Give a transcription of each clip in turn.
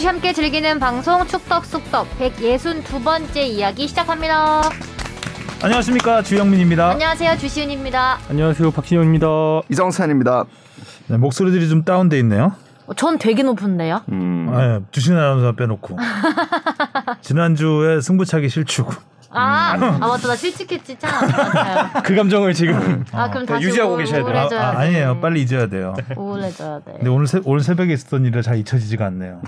여럿이 함께 즐기는 방송 축덕숙덕 162번째 이야기 시작합니다. 안녕하십니까, 주영민입니다. 안녕하세요, 주시은입니다. 안녕하세요, 박신영입니다. 이정찬입니다. 네, 목소리들이 좀 다운돼 있네요. 전 되게 높은데요. 네, 주시은 아나운서 빼놓고 지난주에 승부차기 실추고. 아 맞다, 나 실직했지 참. 그 감정을 지금 그럼 다시 유지하고 계셔야 돼요. 아니에요, 빨리 잊어야 돼요. 우울해져야 돼. 근데 오늘 새벽에 있었던 일이라 잘 잊혀지지가 않네요.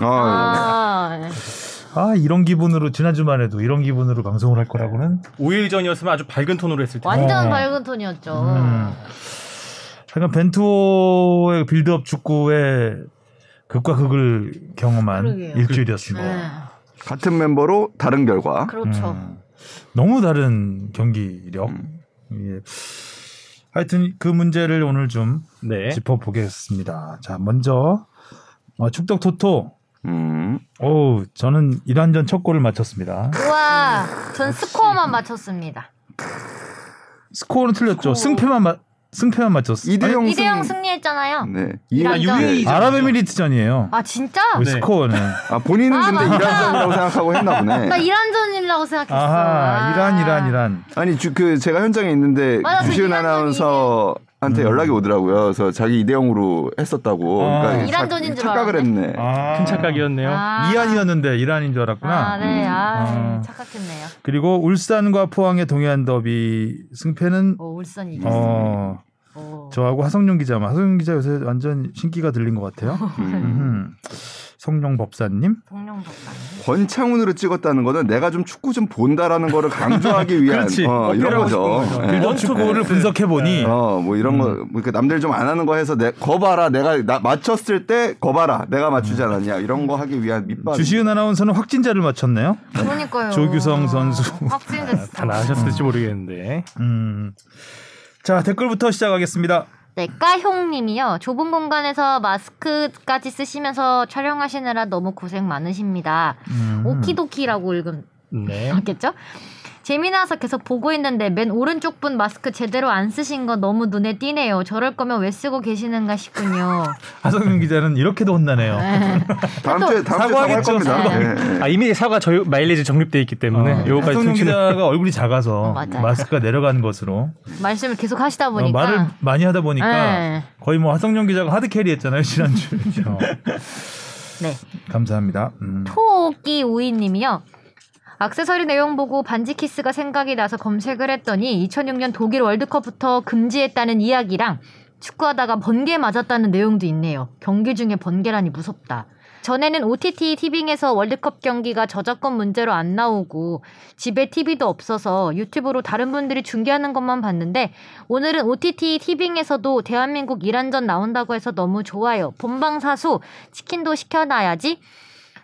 이런 기분으로 지난 주만 해도 이런 기분으로 방송을 할 거라고는. 5일 전이었으면 아주 밝은 톤으로 했을 텐데. 완전 밝은 톤이었죠. 약간 벤투호의 빌드업 축구의 극과 극을 경험한 일주일이었습니다. 네. 같은 멤버로 다른 결과. 그렇죠. 너무 다른 경기력. 예. 하여튼 그 문제를 오늘 좀 짚어보겠습니다. 자, 먼저 축덕 토토. 오, 저는 1안전 첫 골을 맞췄습니다. 우와, 전 스코어만 맞췄습니다. 스코어는 틀렸죠. 승패만 맞췄어. 이대용 승리했잖아요. 네. 아랍에미리트전이에요. 아, 진짜? 네. 스코어는. 아, 본인은 근데 이란전이라고 생각하고 했나 보네. 나 이란전이라고 생각했어. 아하, 이란. 아니, 제가 현장에 있는데 주시은 아나운서한테 연락이 오더라고요. 그래서 자기 이대용으로 했었다고. 그러니까 이란전인 줄 착각을 했네. 큰 착각이었네요. 이란이었는데 이란인 줄 알았구나. 네. 착각했네요. 그리고 울산과 포항의 동해안 더비 승패는 울산이 이겼어요. 저하고 하성룡 기자 요새 완전 신기가 들린 것 같아요. 성룡 법사님. 권창훈으로 찍었다는 거는 내가 좀 축구 좀 본다라는 거를 강조하기 위한 이런 거죠. 원투고를 분석해 보니 뭐 이런 거, 뭐 남들 좀 안 하는 거 해서 거봐라, 내가 맞췄을 때 거봐라, 내가 맞추지 않았냐, 이런 거 하기 위한 밑밥. 주시은 아나운서는 확진자를 맞췄네요. 그러니까요. 조규성 선수 확진됐어. 다 나으셨을지 모르겠는데. 자, 댓글부터 시작하겠습니다. 네, 까형님이요. 좁은 공간에서 마스크까지 쓰시면서 촬영하시느라 너무 고생 많으십니다. 오키도키라고 읽었겠죠? 재미나서 계속 보고 있는데 맨 오른쪽 분 마스크 제대로 안 쓰신 거 너무 눈에 띄네요. 저럴 거면 왜 쓰고 계시는가 싶군요. 하성윤 기자는 이렇게도 혼나네요. 네. 다음 주에 사과할 겁니다. 네. 이미 사과 마일리지 적립돼 있기 때문에 요거까지. 하성윤 기자가 얼굴이 작아서 마스크가 내려가는 것으로 말씀을 계속 하시다 보니까 말을 많이 하다 보니까 거의 뭐 하성윤 기자가 하드캐리 했잖아요, 지난주에. 네. 감사합니다. 토끼 우이님이요. 액세서리 내용 보고 반지 키스가 생각이 나서 검색을 했더니 2006년 독일 월드컵부터 금지했다는 이야기랑 축구하다가 번개 맞았다는 내용도 있네요. 경기 중에 번개라니 무섭다. 전에는 OTT 티빙에서 월드컵 경기가 저작권 문제로 안 나오고 집에 TV도 없어서 유튜브로 다른 분들이 중계하는 것만 봤는데 오늘은 OTT 티빙에서도 대한민국 1안전 나온다고 해서 너무 좋아요. 본방사수, 치킨도 시켜놔야지.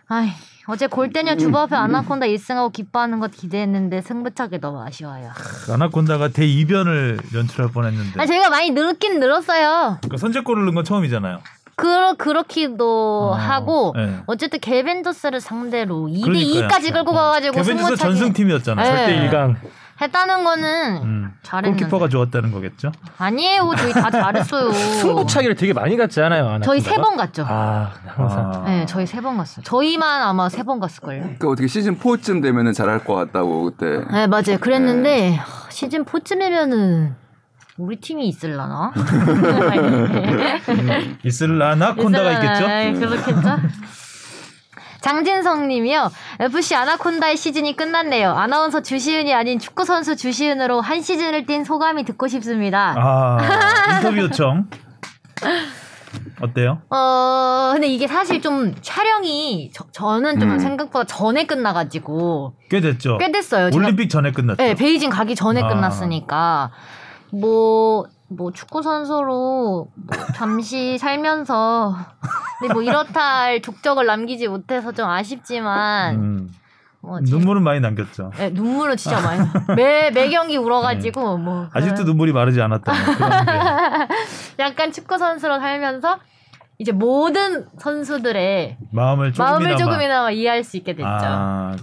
아이, 어제 골대녀 주바페 아나콘다 1승하고 기뻐하는 것 기대했는데 승부차기 너무 아쉬워요. 아나콘다가 대이변을 연출할 뻔했는데. 제가 많이 늙긴 늘었어요. 그러니까 선제골을 넣은 건 처음이잖아요. 그렇기도 하고. 네. 어쨌든 개벤저스를 상대로 2대2까지 끌고 가가지고 개벤저스 승부차기. 전승팀이었잖아. 네. 절대 1강 했다는 거는 잘했는데. 골키퍼가 좋았다는 거겠죠? 아니에요, 저희 다 잘했어요. 승부차기를 되게 많이 갔지 않아요? 저희 3번 갔죠. 항상. 네, 저희 3번 갔어요. 저희만 아마 3번 갔을걸요. 그러니까 어떻게 시즌 4쯤 되면은 잘할 것 같다고 그때. 네, 맞아요. 그랬는데 시즌 4쯤이면은 우리 팀이 있을라나? 있을라나? 콘다가 있겠죠? 네, 그렇겠죠. 장진성님이요. FC 아나콘다의 시즌이 끝났네요. 아나운서 주시은이 아닌 축구선수 주시은으로 한 시즌을 뛴 소감이 듣고 싶습니다. 인터뷰 요청. 어때요? 근데 이게 사실 좀 촬영이 저는 좀 생각보다 전에 끝나가지고 꽤 됐죠. 꽤 됐어요. 올림픽 전에 끝났죠. 네, 베이징 가기 전에 끝났으니까 뭐 축구 선수로 잠시 살면서 근데 뭐 이렇다 할 족적을 남기지 못해서 좀 아쉽지만 눈물은 많이 남겼죠. 네, 눈물은 진짜 많이 매 경기 울어가지고. 네. 뭐 아직도 눈물이 마르지 않았다. 약간 축구 선수로 살면서 이제 모든 선수들의 마음을 조금이나마 이해할 수 있게 됐죠.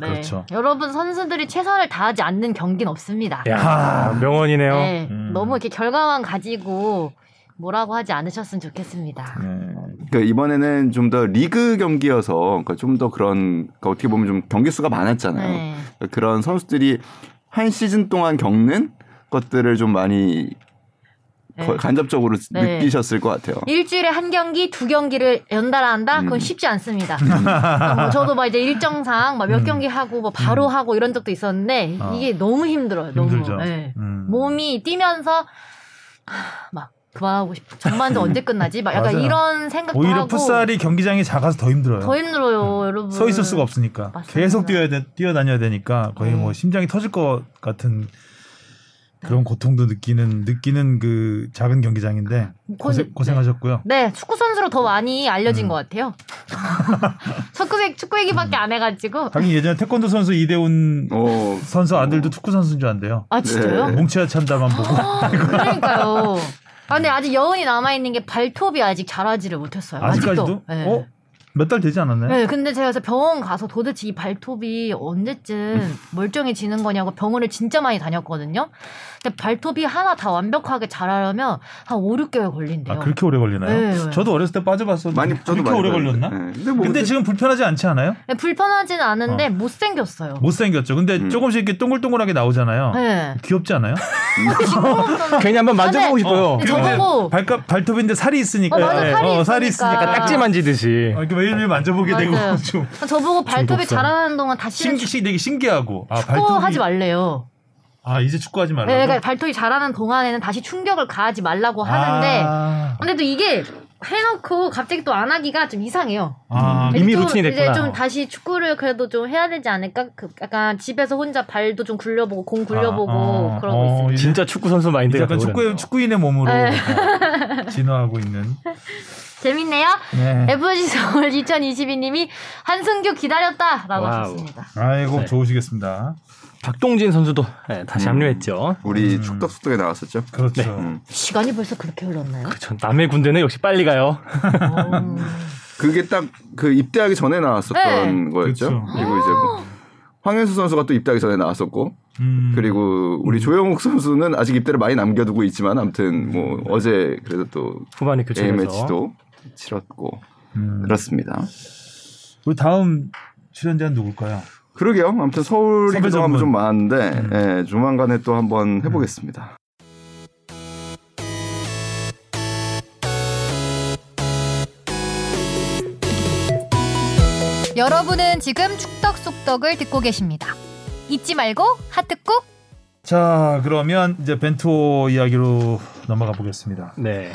네. 그렇죠. 여러분, 선수들이 최선을 다하지 않는 경기는 없습니다. 야, 명언이네요. 네, 너무 이렇게 결과만 가지고 뭐라고 하지 않으셨으면 좋겠습니다. 네. 그러니까 이번에는 좀 더 리그 경기여서 그러니까 좀 더 그런 그러니까 어떻게 보면 좀 경기 수가 많았잖아요. 네. 그러니까 그런 선수들이 한 시즌 동안 겪는 것들을 좀 많이 네. 간접적으로 네. 느끼셨을 것 같아요. 일주일에 한 경기, 두 경기를 연달아 한다? 그건 쉽지 않습니다. 뭐 저도 막 이제 일정상 막 몇 경기 하고 뭐 바로 하고 이런 적도 있었는데 이게 너무 힘들어요. 너무. 네. 몸이 뛰면서 막 그만하고 싶어. 전반전 언제 끝나지? 막 약간 이런 생각도 오히려 하고. 오히려 풋살이 경기장이 작아서 더 힘들어요. 더 힘들어요, 여러분. 서 있을 수가 없으니까. 맞습니다. 계속 뛰어다녀야 되니까 거의 뭐 심장이 터질 것 같은. 그런 고통도 느끼는 그 작은 경기장인데 고생하셨고요. 네, 축구 선수로 더 많이 알려진 것 같아요. 축구 얘기밖에 안 해가지고. 당연히 예전에 태권도 선수 이대훈 선수 아들도 축구 선수인 줄 안대요. 아 진짜요? 네. 뭉치야 찬다만 보고. 그러니까요. 아 근데 아직 여운이 남아 있는 게 발톱이 아직 자라지를 못했어요. 아직까지도? 네. 몇 달 되지 않았나요? 네, 근데 제가 그래서 병원 가서 도대체 이 발톱이 언제쯤 멀쩡해지는 거냐고 병원을 진짜 많이 다녔거든요. 근데 발톱이 하나 다 완벽하게 자라려면 한 5, 6개월 걸린대요. 아, 그렇게 오래 걸리나요? 네. 저도 어렸을 때 빠져봤었는데 많이, 저도 그렇게 오래 걸렸나? 네. 근데 지금 불편하지 않지 않아요? 네, 불편하진 않은데 못생겼어요. 못생겼죠. 근데 조금씩 이렇게 동글동글하게 나오잖아요. 네. 귀엽지 않아요? 괜히 한번 만져보고 싶어요. 저보고 발톱인데 살이 있으니까 살이 있으니까 딱지 만지듯이 매일매일 만져보게 되고 좀 저보고 발톱이 자라는 동안 다시는 되게 신기하고 축구하지 말래요. 아 이제 축구하지 말라고? 네, 그러니까 발톱이 자라는 동안에는 다시 충격을 가하지 말라고 하는데 근데 또 이게 해놓고 갑자기 또 안 하기가 좀 이상해요. 이미 루틴이 됐구나. 이제 좀 다시 축구를 그래도 좀 해야 되지 않을까? 약간 집에서 혼자 발도 좀 굴려보고 공 굴려보고 그러고 있습니다. 진짜 축구 선수 마인드가 약간 축구인의 몸으로 진화하고 있는. 재밌네요. 네. FC 서울 2022님이 한승규 기다렸다라고 하셨습니다. 아이고 네. 좋으시겠습니다. 박동진 선수도 네, 다시 합류했죠. 우리 축덕수덕에 나왔었죠. 그렇죠. 네. 시간이 벌써 그렇게 흘렀나요? 그렇죠. 남의 군대는 역시 빨리 가요. 그게 딱 그 입대하기 전에 나왔었던 네. 거였죠. 그렇죠. 그리고 이제 황현수 선수가 또 입대하기 전에 나왔었고 그리고 우리 조영욱 선수는 아직 입대를 많이 남겨두고 있지만 아무튼 뭐 어제 그래도 또 후반에 교체돼서 A매치도 치렀고 그렇습니다. 우리 다음 출연자는 누굴까요? 그러게요. 아무튼 서울이 그동안 좀 많은데 예, 조만간에 또 한번 해보겠습니다. 여러분은 지금 축덕숙덕을 듣고 계십니다. 잊지 말고 하트 꾹! 자 그러면 이제 벤투 이야기로 넘어가 보겠습니다. 네.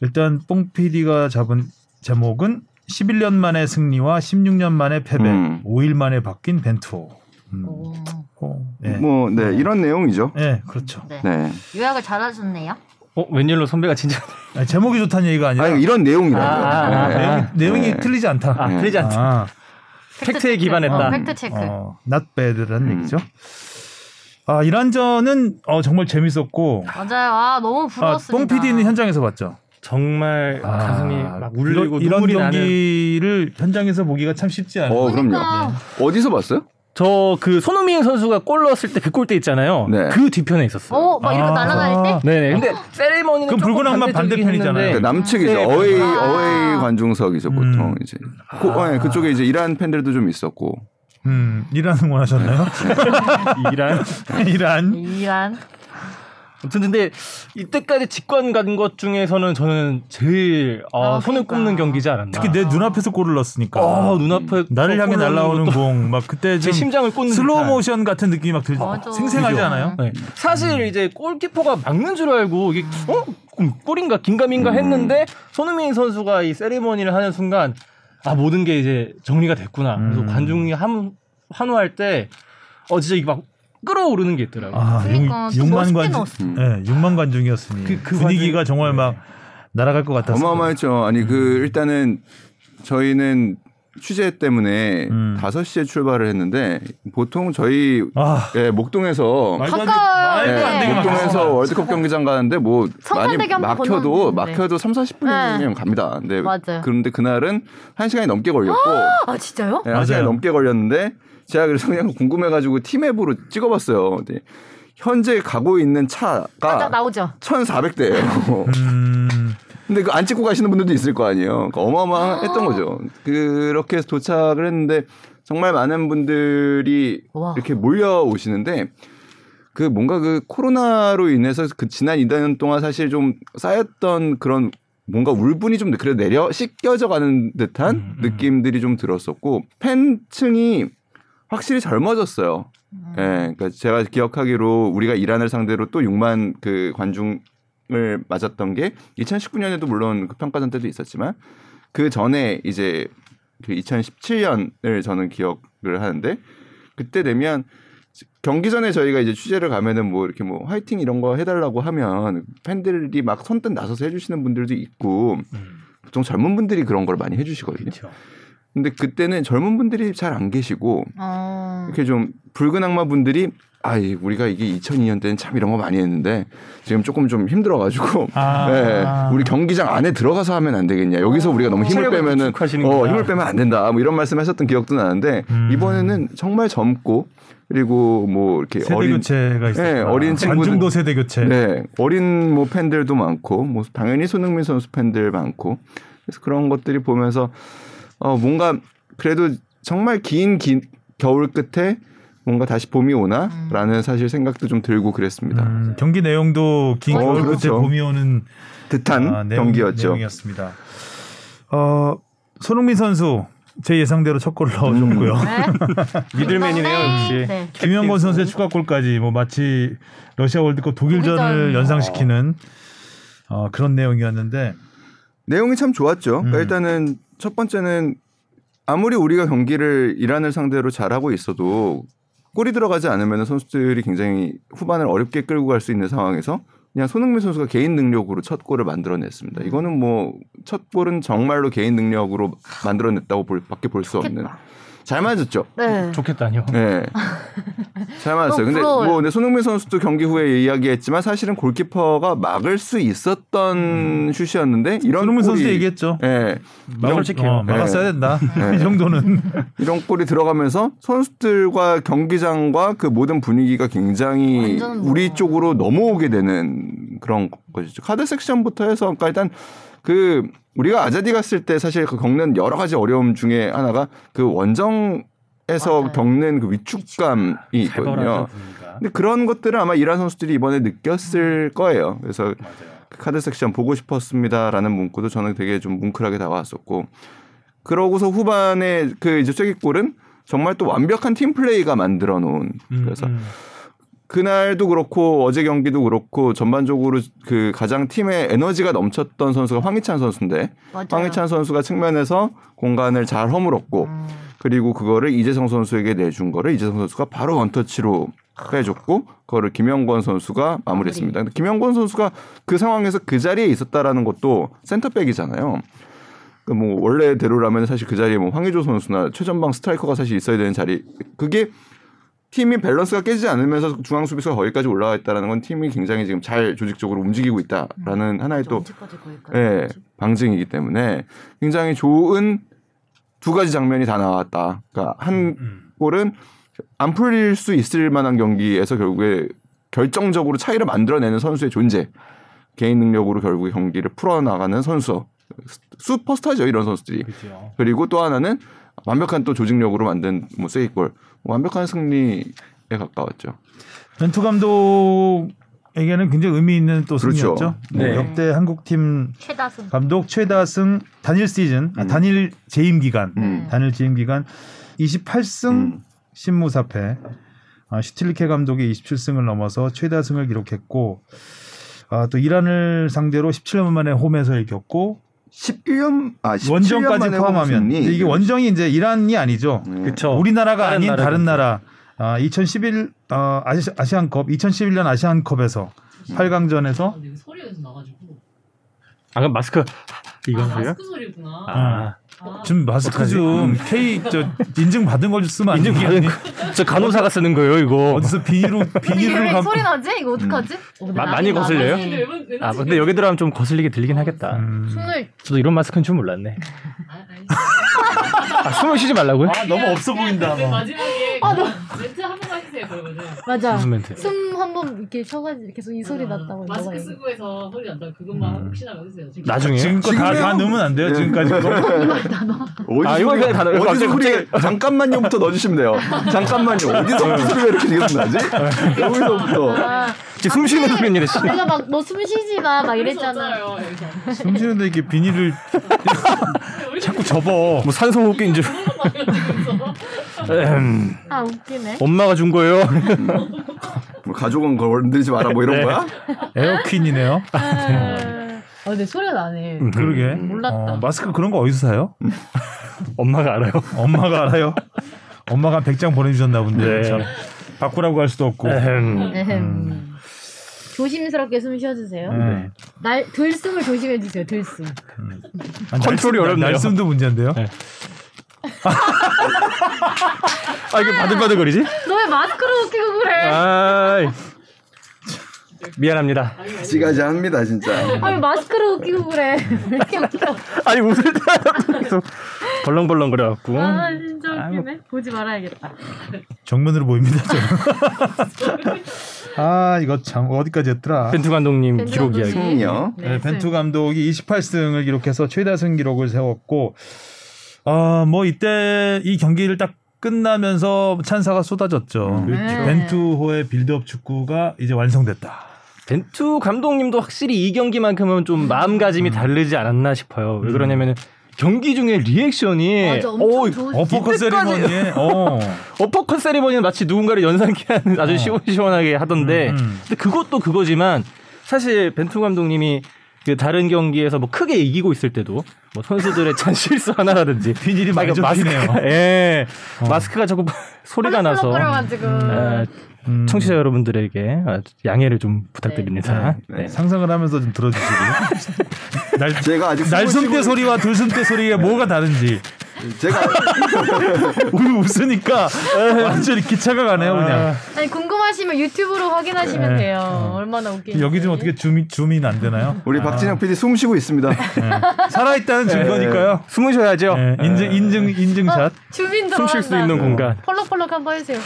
일단 뽕 PD가 잡은 제목은 11년 만의 승리와 16년 만의 패배, 5일 만에 바뀐 벤투. 네. 뭐, 네, 이런 내용이죠. 네, 그렇죠. 네. 네. 요약을 잘하셨네요. 웬일로 선배가 진짜 아니, 제목이 좋다는 얘기가 아니라 아니, 이런 내용이라고요. 내용이 틀리지 않다. 틀리지 않다. 팩트에 기반했다. 팩트 체크. Not bad라는 얘기죠. 아 이란전은 정말 재밌었고. 맞아요. 아 너무 부러웠습니다. 뽕 PD는 현장에서 봤죠. 정말 가슴이 막 울리고 이런 경기를 나는... 현장에서 보기가 참 쉽지 않아요. 그럼요. 네. 어디서 봤어요? 저 그 손흥민 선수가 골 넣었을 때 그 골대 있잖아요. 네. 그 뒤편에 있었어요. 막 이렇게 날아다닐 때? 네네. 근데 세리머니는 조금 붉은 악마 반대편이잖아요. 그러니까 남측이죠. 네. 어웨이 관중석이죠 보통 이제. 그쪽에 이제 이란 팬들도 좀 있었고. 이란 응원하셨나요? 이란. 아무튼 근데 이때까지 직관 간 것 중에서는 저는 제일 손을 꼽는 경기지 않았나. 특히 내 눈앞에서 골을 넣었으니까. 눈앞에 나를 향해 날아오는 공 막 그때 제 심장을 꽂는 슬로우 모션 같은 느낌이 막 들죠. 생생하지 그죠? 않아요? 네. 사실 이제 골키퍼가 막는 줄 알고 이게 골인가 긴가민가 했는데 손흥민 선수가 이 세리머니를 하는 순간 모든 게 이제 정리가 됐구나. 그래서 관중이 환호할 때 진짜 이게 막 끌어오르는 게 있더라고요. 그러니까 6만 관중이었으니 그 분위기가 관중... 정말 막 날아갈 것 같았어요. 어마어마했죠. 아니 그 일단은 저희는 취재 때문에 5시에 출발을 했는데 보통 저희 목동에서 목동에서 월드컵 경기장 가는데 뭐 많이 막혀도 3, 40분이면 갑니다. 근데 그런데 그날은 1시간이 넘게 걸렸고 진짜요? 네, 1시간이 넘게 걸렸는데 제가 그래서 그냥 궁금해가지고 티맵으로 찍어봤어요. 근데 현재 가고 있는 차가 1,400대예요. 근데 그 안 찍고 가시는 분들도 있을 거 아니에요. 그러니까 어마어마했던 거죠. 그렇게 해서 도착을 했는데 정말 많은 분들이 와. 이렇게 몰려오시는데 그 뭔가 그 코로나로 인해서 그 지난 2년 동안 사실 좀 쌓였던 그런 뭔가 울분이 좀 그래도 씻겨져 가는 듯한 느낌들이 좀 들었었고 팬층이 확실히 젊어졌어요. 예, 그러니까 제가 기억하기로 우리가 이란을 상대로 또 6만 그 관중을 맞았던 게 2019년에도 물론 그 평가전 때도 있었지만 그 전에 이제 그 2017년을 저는 기억을 하는데 그때 되면 경기 전에 저희가 이제 취재를 가면은 뭐 이렇게 뭐 화이팅 이런 거 해달라고 하면 팬들이 막 선뜻 나서서 해주시는 분들도 있고 보통 젊은 분들이 그런 걸 많이 해주시거든요. 그쵸. 근데 그때는 젊은 분들이 잘 안 계시고 이렇게 좀 붉은 악마 분들이 아이 우리가 이게 2002년 때는 참 이런 거 많이 했는데 지금 조금 좀 힘들어가지고 네, 우리 경기장 안에 들어가서 하면 안 되겠냐 여기서 우리가 너무 힘을 빼면은 힘을 빼면 안 된다 뭐 이런 말씀하셨던 기억도 나는데 이번에는 정말 젊고 그리고 뭐 이렇게 세대교체가 있어요. 네, 어린 친구들 관중도 세대교체. 네, 어린 뭐 팬들도 많고 뭐 당연히 손흥민 선수 팬들 많고 그래서 그런 것들이 보면서 뭔가 그래도 정말 긴 겨울 끝에 뭔가 다시 봄이 오나라는 사실 생각도 좀 들고 그랬습니다. 경기 내용도 긴 겨울 그렇죠. 끝에 봄이 오는 듯한 경기였죠. 내용이었습니다. 손흥민 선수 제 예상대로 첫 골을 넣어줬고요. 미들맨이네요 역시. 네. 김연권 선수의 추가골까지 뭐 마치 러시아 월드컵 독일전을 연상시키는 그런 내용이었는데 내용이 참 좋았죠. 그러니까 일단은 첫 번째는 아무리 우리가 경기를 이란을 상대로 잘하고 있어도 골이 들어가지 않으면 선수들이 굉장히 후반을 어렵게 끌고 갈 수 있는 상황에서 그냥 손흥민 선수가 개인 능력으로 첫 골을 만들어냈습니다. 이거는 뭐 첫 골은 정말로 개인 능력으로 만들어냈다고 밖에 볼 수 없는. 잘 맞았죠? 네. 좋겠다니요. 네. 잘 맞았어요. 근데 근데 손흥민 선수도 경기 후에 이야기했지만 사실은 골키퍼가 막을 수 있었던 슛이었는데 이런 손흥민 선수 얘기했죠. 네. 막을 시켜. 막았어야 된다. 네. 이 정도는. 이런 골이 들어가면서 선수들과 경기장과 그 모든 분위기가 굉장히 우리 쪽으로 넘어오게 되는 그런 거죠. 카드 섹션부터 해서 그러니까 일단 우리가 아자디 갔을 때 사실 겪는 여러 가지 어려움 중에 하나가 그 원정에서 겪는 그 위축감이 있거든요. 근데 그런 것들을 아마 이란 선수들이 이번에 느꼈을 거예요. 그래서 그 카드 섹션 보고 싶었습니다라는 문구도 저는 되게 좀 뭉클하게 다가왔었고, 그러고서 후반에 그 이제 쐐기골은 정말 또 완벽한 팀 플레이가 만들어 놓은 그래서. 그날도 그렇고 어제 경기도 그렇고 전반적으로 그 가장 팀의 에너지가 넘쳤던 선수가 황희찬 선수인데 맞아요. 황희찬 선수가 측면에서 공간을 잘 허물었고 그리고 그거를 이재성 선수에게 내준 거를 이재성 선수가 바로 원터치로 빼줬고 그거를 김연권 선수가 마무리했습니다. 근데 김연권 선수가 그 상황에서 그 자리에 있었다라는 것도 센터백이잖아요. 뭐 원래대로라면 사실 그 자리에 뭐 황의조 선수나 최전방 스트라이커가 사실 있어야 되는 자리. 그게 팀이 밸런스가 깨지지 않으면서 중앙 수비수가 거기까지 올라와 있다는 건 팀이 굉장히 지금 잘 조직적으로 움직이고 있다라는 하나의 또 방증이기 때문에 굉장히 좋은 두 가지 장면이 다 나왔다. 그러니까 한 골은 안 풀릴 수 있을 만한 경기에서 결국에 결정적으로 차이를 만들어내는 선수의 존재, 개인 능력으로 결국에 경기를 풀어나가는 선수, 슈퍼스타죠 이런 선수들이. 그렇죠. 그리고 또 하나는 완벽한 또 조직력으로 만든 뭐 세이골, 완벽한 승리에 가까웠죠. 벤투 감독에게는 굉장히 의미 있는 또 승리였죠. 그렇죠. 네. 역대 한국팀 최다승. 감독 최다승 단일 시즌, 단일 재임 기간, 단일 재임 기간 28승 10무 4패. 슈틸리케 감독이 27승을 넘어서 최다승을 기록했고, 또 이란을 상대로 17년 만에 홈에서 이겼고. 17년 원정까지 포함하면 이게 원정이 이제 이란이 아니죠. 그쵸. 우리나라가 다른 나라. 2011 아시안컵 2011년 아시안컵에서 8강전에서 소리가 나가지고. 아, 그럼 마스크 이건 뭐예요? 마스크 소리구나. 좀 마스크 좀 K 저 인증 받은 걸 쓰면 안 돼요. 저 간호사가 쓰는 거예요, 이거. 어디서 비닐로 감고. 소리 나지? 이거 어떡하지? 많이 거슬려요? 근데 여기 들어가면 좀 거슬리게 들리긴 하겠다. 저도 이런 마스크인 줄 몰랐네. 숨을 쉬지 말라고요? 너무 없어 보인다. 마지막에 멘트 한 번만 해주세요. 멘트예요, 결국은. 맞아. 숨 한번 이렇게 쉬어가지고 계속 이 소리 났다고. 마스크 쓰고 해서 소리 난다. 그것만 혹시나 모르세요. 나중에. 지금껏 다 넣으면 안 돼요, 지금까지. 이말 단어. 이말 단어. 어디서 소리 잠깐만요부터 넣어주시면 돼요. 잠깐만요. 어디서부터 소리가 이렇게 나지? 여기서부터. 숨 쉬는 소리 아니래. 내가 막 뭐 숨 쉬지 마 막 이랬잖아. 숨 쉬는데 이렇게 비닐을 자꾸 접어. 뭐 산소호흡기인 줄. 아 웃기네. 엄마가 준 거예요. 뭐 가족은 걸 건드리지 마라 뭐 이런 거야? 에어퀸이네요. 아 근데 소리가 나네. 그러게. 몰랐다. 마스크 그런 거 어디서 사요? 엄마가 알아요. 엄마가 알아요. 엄마가 100장 보내주셨나 본데. 네. 바꾸라고 할 수도 없고. 조심스럽게 숨 쉬어주세요. 네. 날 들숨을 조심해주세요. 들숨. 컨트롤이 어렵네요. 날숨도 문제인데요. 네. 아 이게 바들바들거리지? 너 왜 마스크로 끼고 그래? 아이, 미안합니다. 지가지합니다 진짜. 아 왜 마스크로 끼고 그래? 왜 이렇게 웃겨? 아니 웃을 때 계속 벌렁벌렁 거려갖고. 아 진짜 웃기네. 뭐. 보지 말아야겠다. 정면으로 보입니다. 저는. 아 이거 참 어디까지 했더라. 벤투 감독님 기록 이야기요. 네, 벤투 감독이 28승을 기록해서 최다승 기록을 세웠고. 뭐 이때 이 경기를 딱 끝나면서 찬사가 쏟아졌죠. 그렇죠. 벤투호의 빌드업 축구가 이제 완성됐다. 벤투 감독님도 확실히 이 경기만큼은 좀 마음가짐이 다르지 않았나 싶어요. 왜 그러냐면은 경기 중에 리액션이 맞아, 어퍼컷 세리머니에 어퍼컷 세리머니는 마치 누군가를 연상케 하는 아주 시원시원하게 하던데 근데 그것도 그거지만 사실 벤투 감독님이 그 다른 경기에서 뭐 크게 이기고 있을 때도 뭐 선수들의 잔 실수 하나라든지 비닐이 많이 접히네요. 예, 마스크가 자꾸 소리가 나서 청취자 여러분들에게 양해를 좀 부탁드립니다. 네. 네. 상상을 하면서 좀 들어주시고요. 제가 아직 날숨 때 소리와 들숨 때 소리에 뭐가 다른지. 제가 우리 웃으니까 완전히 기차가 가네요 그냥. 아니 궁금하시면 유튜브로 확인하시면 돼요. 얼마나 웃기지. 여기 좀 어떻게 줌이 안 되나요? 우리 박진영 PD 숨 쉬고 있습니다. 살아있다는 증거니까요. 숨으셔야죠. 인증샷. 주민 들어간다. 숨 쉴 수 있는 공간. 펄럭펄럭 한번 해주세요.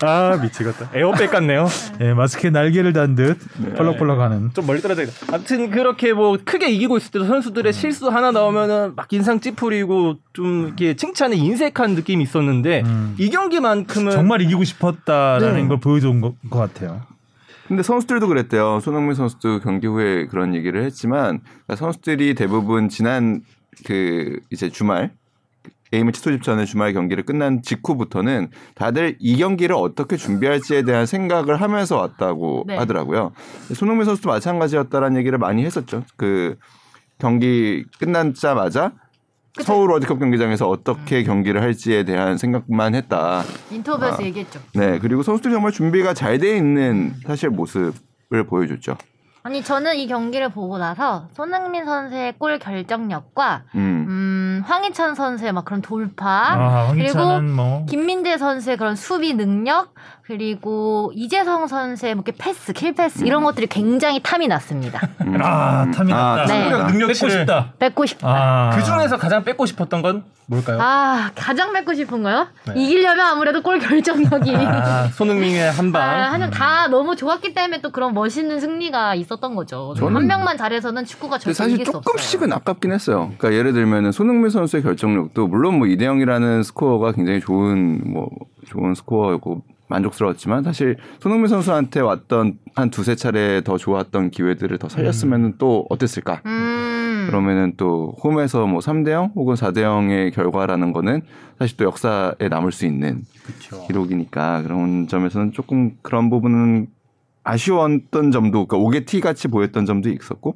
아 미치겠다. 에어백 같네요. 예, 마스크에 날개를 단 듯 펄럭펄럭하는. 좀 멀리 떨어져야겠다. 아무튼 그렇게 뭐 크게 이기고 있을 때도 선수들의 실수 하나 나오면은 막 인상 찌푸리고 좀 이렇게 칭찬에 인색한 느낌이 있었는데 이 경기만큼은 정말 이기고 싶었다라는 걸 보여준 것 같아요. 근데 선수들도 그랬대요. 손흥민 선수도 경기 후에 그런 얘기를 했지만 선수들이 대부분 지난 그 이제 주말. A매치 소집 전에 주말 경기를 끝난 직후부터는 다들 이 경기를 어떻게 준비할지에 대한 생각을 하면서 왔다고 하더라고요. 손흥민 선수도 마찬가지였다라는 얘기를 많이 했었죠. 그 경기 끝나자마자 서울 월드컵 경기장에서 어떻게 경기를 할지에 대한 생각만 했다. 인터뷰에서 얘기했죠. 네, 그리고 선수들이 정말 준비가 잘 돼 있는 사실 모습을 보여줬죠. 아니 저는 이 경기를 보고 나서 손흥민 선수의 골 결정력과 황희찬 선수의 막 그런 돌파 그리고 뭐. 김민재 선수의 그런 수비 능력 그리고 이재성 선수의 뭐 패스, 킬패스 이런 것들이 굉장히 탐이 났습니다. 탐이 났다. 능력치를 뺏고 싶다. 그 중에서 가장 뺏고 싶었던 건 뭘까요? 가장 뺏고 싶은 거요? 네. 이기려면 아무래도 골 결정력이 손흥민의 한 방. 다 너무 좋았기 때문에 또 그런 멋있는 승리가 있었. 썼던 거죠. 한 명만 잘해서는 축구가 절대 이길 수 없어요. 사실 조금씩은 아깝긴 했어요. 그러니까 예를 들면 손흥민 선수의 결정력도 물론 뭐 이대용이라는 스코어가 굉장히 좋은 스코어였고 만족스러웠지만 사실 손흥민 선수한테 왔던 한 두세 차례 더 좋았던 기회들을 더 살렸으면 또 어땠을까? 그러면은 또 홈에서 뭐 3대0 혹은 4대0의 결과라는 거는 사실 또 역사에 남을 수 있는 기록이니까 그런 점에서는 조금 그런 부분은 아쉬웠던 점도, 그러니까 옥의 티같이 보였던 점도 있었고,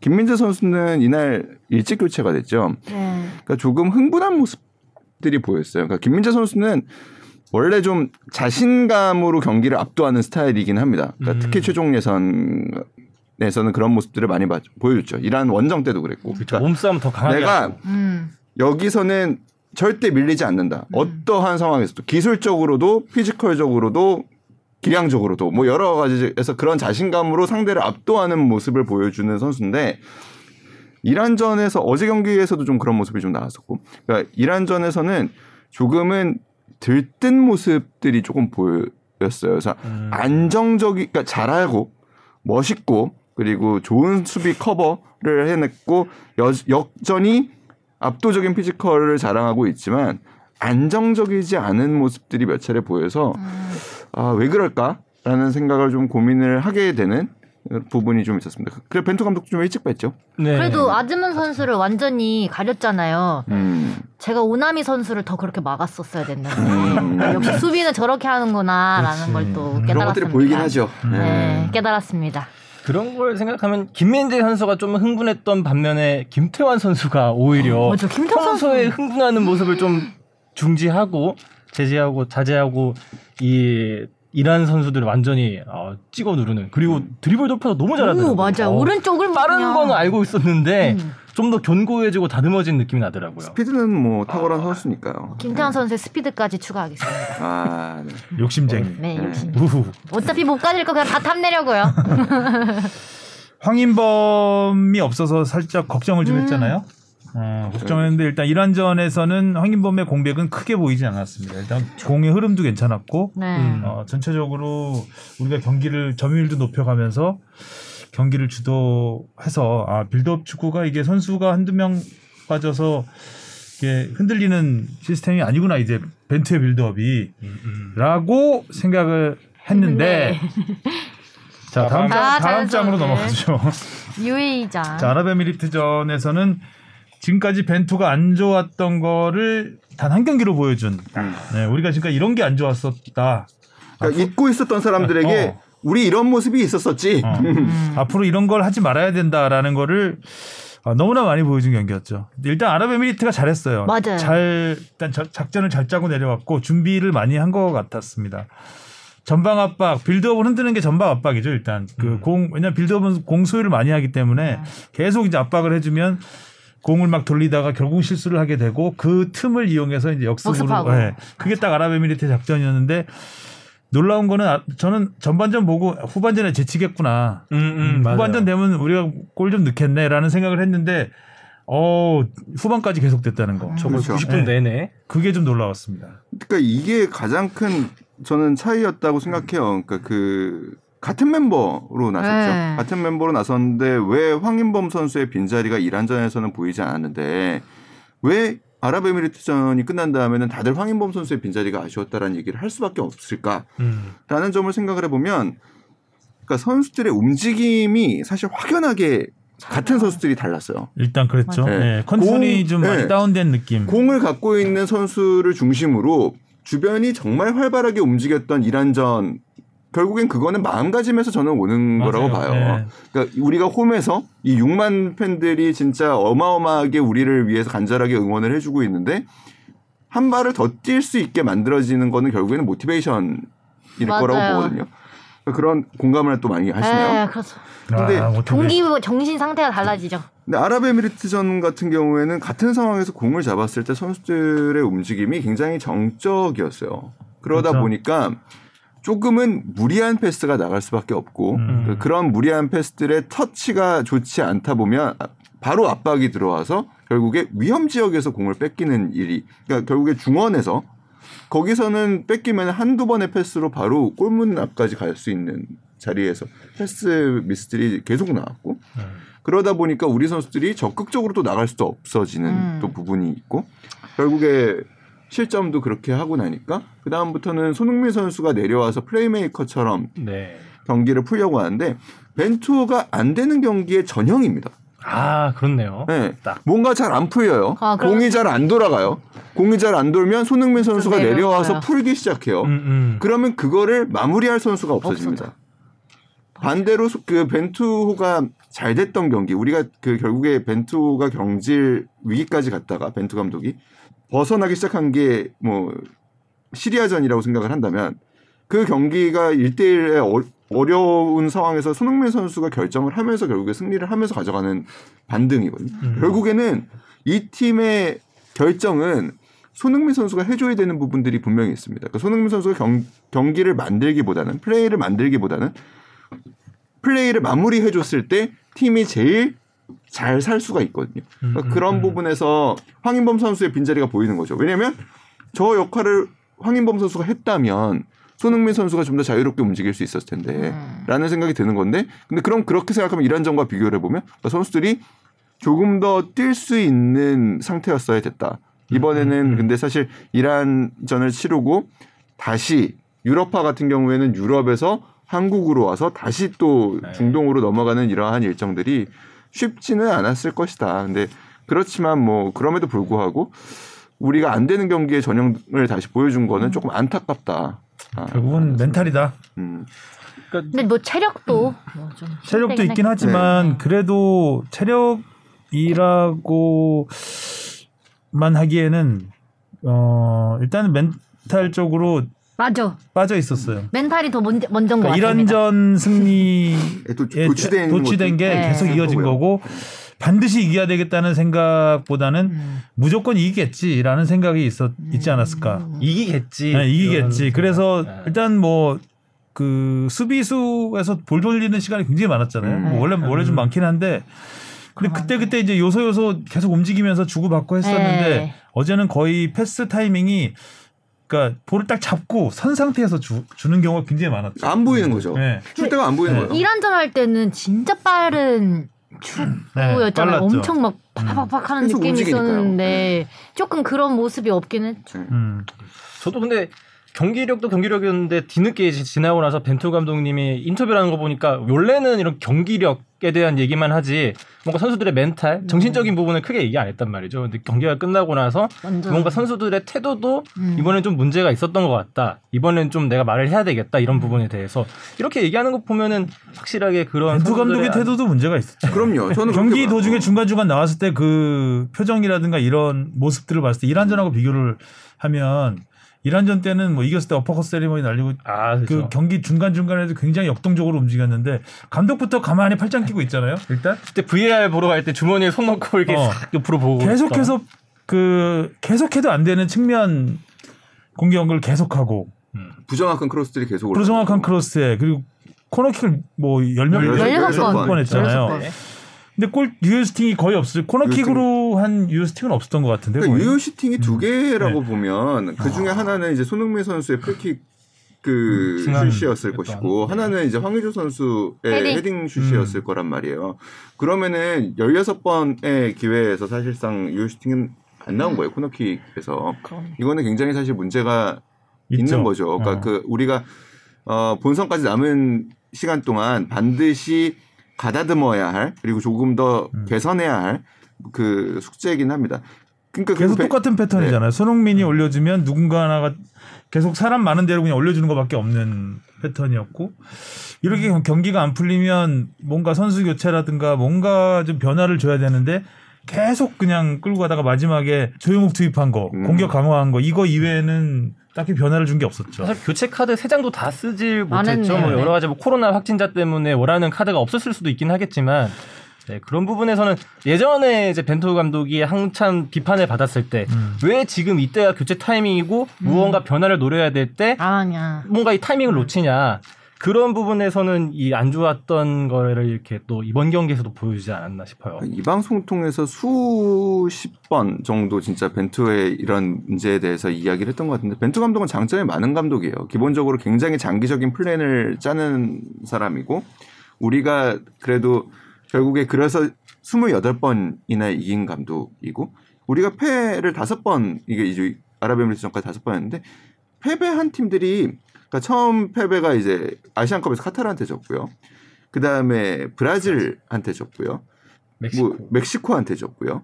김민재 선수는 이날 일찍 교체가 됐죠. 그러니까 조금 흥분한 모습들이 보였어요. 그러니까 김민재 선수는 원래 좀 자신감으로 경기를 압도하는 스타일이긴 합니다. 그러니까 특히 최종 예선에서는 그런 모습들을 많이 보여줬죠. 이란 원정 때도 그랬고. 그러니까 몸싸움 더 강하게. 내가 여기서는 절대 밀리지 않는다. 어떠한 상황에서도 기술적으로도 피지컬적으로도 기량적으로도 뭐 여러 가지에서 그런 자신감으로 상대를 압도하는 모습을 보여주는 선수인데 이란전에서 어제 경기에서도 좀 그런 모습이 좀 나왔었고 그러니까 이란전에서는 조금은 들뜬 모습들이 조금 보였어요. 그래서 안정적이, 그러니까 잘하고 멋있고 그리고 좋은 수비 커버를 해냈고 여전히 압도적인 피지컬을 자랑하고 있지만 안정적이지 않은 모습들이 몇 차례 보여서 아, 왜 그럴까라는 생각을 좀 고민을 하게 되는 부분이 좀 있었습니다. 그래 벤투 감독도 좀 일찍 뵀죠. 네. 그래도 아즈문 선수를 완전히 가렸잖아요. 제가 오나미 선수를 더 그렇게 막았었어야 됐는데 역시 수비는 저렇게 하는구나라는 걸 또 깨달았습니다. 그런 것들이 보이긴 하죠. 네, 깨달았습니다. 그런 걸 생각하면 김민재 선수가 좀 흥분했던 반면에 김태환 선수가 오히려 맞아, 평소에 흥분하는 모습을 좀 중지하고 제재하고 자제하고 이 이란 선수들을 완전히 찍어 누르는 그리고 드리블 돌파도 너무 잘하더라고요. 맞아. 오른쪽을 빠른 그냥. 건 알고 있었는데 좀 더 견고해지고 다듬어진 느낌이 나더라고요. 스피드는 뭐 탁월한 선수니까요. 김태환 선수의 스피드까지 추가하겠습니다. 아, 네. 욕심쟁이. 네, 욕심쟁이. 우후. 어차피 못 가질 거 그냥 다 탐내려고요. 황인범이 없어서 살짝 걱정을 좀 했잖아요. 걱정했는데 일단 이란전에서는 황인범의 공백은 크게 보이지 않았습니다. 일단 공의 흐름도 괜찮았고 네. 전체적으로 우리가 경기를 점유율도 높여가면서 경기를 주도해서 아 빌드업 축구가 이게 선수가 한두 명 빠져서 이게 흔들리는 시스템이 아니구나 이제 벤투의 빌드업이 라고 생각을 했는데 자 다음 장으로 넘어가죠. UAE장 자 아랍에미리트전에서는 지금까지 벤투가 안 좋았던 거를 단 한 경기로 보여준 네, 우리가 지금까지 이런 게 안 좋았었다. 그러니까 잊고 있었던 사람들에게 우리 이런 모습이 있었었지. 앞으로 이런 걸 하지 말아야 된다라는 거를 너무나 많이 보여준 경기였죠. 일단 아랍에미리트가 잘했어요. 맞아요. 일단 작전을 잘 짜고 내려왔고 준비를 많이 한 것 같았습니다. 전방 압박, 빌드업을 흔드는 게 전방 압박이죠. 일단 그 공 왜냐면 빌드업은 공 소유를 많이 하기 때문에 계속 이제 압박을 해주면. 공을 막 돌리다가 결국 실수를 하게 되고 그 틈을 이용해서 이제 역습으로 네. 그게 딱 아랍에미리트 작전이었는데 놀라운 거는 저는 전반전 보고 후반전에 제치겠구나. 후반전 되면 우리가 골 좀 넣겠네라는 생각을 했는데 후반까지 계속됐다는 거. 정말 90분 내내. 네. 그게 좀 놀라웠습니다. 그러니까 이게 가장 큰 저는 차이였다고 생각해요. 그러니까 그 같은 멤버로 나섰죠. 네. 같은 멤버로 나섰는데 왜 황인범 선수의 빈자리가 이란전에서는 보이지 않았는데 왜 아랍에미리트전이 끝난 다음에는 다들 황인범 선수의 빈자리가 아쉬웠다라는 얘기를 할 수밖에 없을까라는 점을 생각을 해보면 그러니까 선수들의 움직임이 사실 확연하게 같은 선수들이 달랐어요. 일단 그랬죠. 네. 네. 컨디션이 좀 많이 다운된 느낌. 공을 갖고 있는 선수를 중심으로 주변이 정말 활발하게 움직였던 이란전 결국엔 그거는 마음가짐에서 저는 오는 맞아요. 거라고 봐요. 네. 그러니까 우리가 홈에서 이 6만 팬들이 진짜 어마어마하게 우리를 위해서 간절하게 응원을 해주고 있는데 한 발을 더 뛸 수 있게 만들어지는 거는 결국에는 모티베이션일 맞아요. 거라고 보거든요. 그런 공감을 또 많이 하시네요. 그렇죠. 근데 동기 정신 상태가 달라지죠. 근데 아랍에미리트전 같은 경우에는 같은 상황에서 공을 잡았을 때 선수들의 움직임이 굉장히 정적이었어요. 그러다 그렇죠. 보니까 조금은 무리한 패스가 나갈 수밖에 없고 그런 무리한 패스들의 터치가 좋지 않다 보면 바로 압박이 들어와서 결국에 위험 지역에서 공을 뺏기는 일이 그러니까 결국에 중원에서 거기서는 뺏기면 한두 번의 패스로 바로 골문 앞까지 갈 수 있는 자리에서 패스 미스들이 계속 나왔고 그러다 보니까 우리 선수들이 적극적으로 또 나갈 수도 없어지는 또 부분이 있고 결국에 실점도 그렇게 하고 나니까 그 다음부터는 손흥민 선수가 내려와서 플레이메이커처럼 네. 경기를 풀려고 하는데 벤투가 안 되는 경기의 전형입니다. 아 그렇네요. 네, 딱. 뭔가 잘 안 풀려요. 아, 공이 잘 안 돌아가요. 공이 잘 안 돌면 손흥민 선수가 내려와서 풀기 시작해요. 그러면 그거를 마무리할 선수가 없어집니다. 반대로 그 벤투호가 잘 됐던 경기 우리가 그 결국에 벤투호가 경질 위기까지 갔다가 벤투 감독이 벗어나기 시작한 게 뭐 시리아전이라고 생각을 한다면 그 경기가 1대1의 어려운 상황에서 손흥민 선수가 결정을 하면서 결국에 승리를 하면서 가져가는 반등이거든요. 결국에는 이 팀의 결정은 손흥민 선수가 해줘야 되는 부분들이 분명히 있습니다. 그러니까 손흥민 선수가 경기를 만들기보다는 플레이를 만들기보다는 플레이를 마무리해줬을 때 팀이 제일 잘 살 수가 있거든요. 그러니까 그런 부분에서 황인범 선수의 빈자리가 보이는 거죠. 왜냐하면 저 역할을 황인범 선수가 했다면 손흥민 선수가 좀 더 자유롭게 움직일 수 있었을 텐데 라는 생각이 드는 건데, 근데 그럼 그렇게 생각하면 이란전과 비교를 해보면 선수들이 조금 더 뛸 수 있는 상태였어야 됐다. 이번에는 근데 사실 이란전을 치르고 다시 유럽파 같은 경우에는 유럽에서 한국으로 와서 다시 또 중동으로 넘어가는 이러한 일정들이 쉽지는 않았을 것이다. 근데 그렇지만 뭐 그럼에도 불구하고 우리가 안 되는 경기에 전형을 다시 보여준 거는 조금 안타깝다. 아, 결국은 알겠습니다. 멘탈이다. 그러니까 근데 뭐 체력도 뭐 좀 체력도 있긴 하지만 네. 그래도 체력이라고만 하기에는 일단은 멘탈적으로 빠져 있었어요. 멘탈이 더 먼저인 것 같습니다. 이란전 승리에 도취된 게 계속 이어진 거고 반드시 이겨야 되겠다는 생각보다는 무조건 이기겠지라는 생각이 있지 않았을까. 이기겠지. 네, 이기겠지. 그래서 일단 뭐 그 수비수에서 볼 돌리는 시간이 굉장히 많았잖아요. 뭐 원래 좀 많긴 한데 그리고 그때 이제 요소 계속 움직이면서 주고받고 했었는데 어제는 거의 패스 타이밍이 그러니까 볼을 딱 잡고 선 상태에서 주는 경우가 굉장히 많았죠. 안 보이는 거죠. 네. 줄 때가 안 보이는 거예요. 이란전 할 때는 진짜 빠른 축구였잖아요. 엄청 막 팍팍팍 하는 느낌이 움직이니까요. 있었는데 조금 그런 모습이 없긴 했죠. 저도 근데 경기력이었는데 뒤늦게 지나고 나서 벤투 감독님이 인터뷰를 하는 거 보니까 원래는 이런 경기력에 대한 얘기만 하지 뭔가 선수들의 멘탈, 정신적인 부분을 크게 얘기 안 했단 말이죠. 근데 경기가 끝나고 나서 완전. 뭔가 선수들의 태도도 이번엔 좀 문제가 있었던 것 같다. 이번엔 좀 내가 말을 해야 되겠다. 이런 부분에 대해서 이렇게 얘기하는 거 보면은 확실하게 그런 벤투 감독의 태도도 문제가 있었죠. 그럼요. 저는 경기 도중에 중간중간 나왔을 때 그 표정이라든가 이런 모습들을 봤을 때 이란전하고 비교를 하면 이란전 때는 뭐 이겼을 때 어퍼컷 세리머니 날리고 그렇죠. 그 경기 중간중간에도 굉장히 역동적으로 움직였는데 감독부터 가만히 팔짱 끼고 있잖아요. 일단 그때 VAR 보러 갈 때 주머니에 손 넣고 이렇게 싹 옆으로 보고 계속해서 계속해도 안 되는 측면 공격을 계속하고 부정확한 크로스들이 계속 올라가고 부정확한 크로스에 그리고 코너킥을 뭐 16번 했잖아요. 16번. 근데 골 유효슈팅이 거의 없어요. 코너킥으로 한 유효슈팅은 없었던 것 같은데. 그러니까 유효슈팅이 두 개라고 보면 그 중에 하나는 이제 손흥민 선수의 프리킥 그 슛이었을 것이고 하나는 이제 황의조 선수의 헤딩 슛이었을 거란 말이에요. 그러면은 16번의 기회에서 사실상 유효슈팅은 안 나온 거예요. 코너킥에서. 이거는 굉장히 사실 문제가 있는 거죠. 그러니까 그 우리가 본선까지 남은 시간 동안 반드시 가다듬어야 할 그리고 조금 더 개선해야 할 그 숙제이긴 합니다. 그러니까 계속 똑같은 패턴이잖아요. 네. 손흥민이 올려주면 누군가 하나가 계속 사람 많은 대로 그냥 올려주는 것밖에 없는 패턴이었고 이렇게 경기가 안 풀리면 뭔가 선수 교체라든가 뭔가 좀 변화를 줘야 되는데 계속 그냥 끌고 가다가 마지막에 조영욱 투입한 거 공격 강화한 거 이거 이외에는 딱히 변화를 준 게 없었죠. 사실 교체 카드 3장도 다 쓰질 못했죠. 뭐 여러 가지 뭐 코로나 확진자 때문에 원하는 카드가 없었을 수도 있긴 하겠지만 네, 그런 부분에서는 예전에 이제 벤투 감독이 한참 비판을 받았을 때 왜 지금 이때가 교체 타이밍이고 무언가 변화를 노려야 될 때 뭔가 이 타이밍을 놓치냐. 그런 부분에서는 이 안 좋았던 거를 이렇게 또 이번 경기에서도 보여주지 않았나 싶어요. 이 방송 통해서 수십 번 정도 진짜 벤투의 이런 문제에 대해서 이야기를 했던 것 같은데 벤투 감독은 장점이 많은 감독이에요. 기본적으로 굉장히 장기적인 플랜을 짜는 사람이고 우리가 그래도 결국에 그래서 28번이나 이긴 감독이고 우리가 패를 5번 이게 이제 아랍에미리트전까지 5번이었는데 패배한 팀들이 그러니까 처음 패배가 이제 아시안컵에서 카타르한테 졌고요. 그 다음에 브라질한테 졌고요. 멕시코한테 졌고요.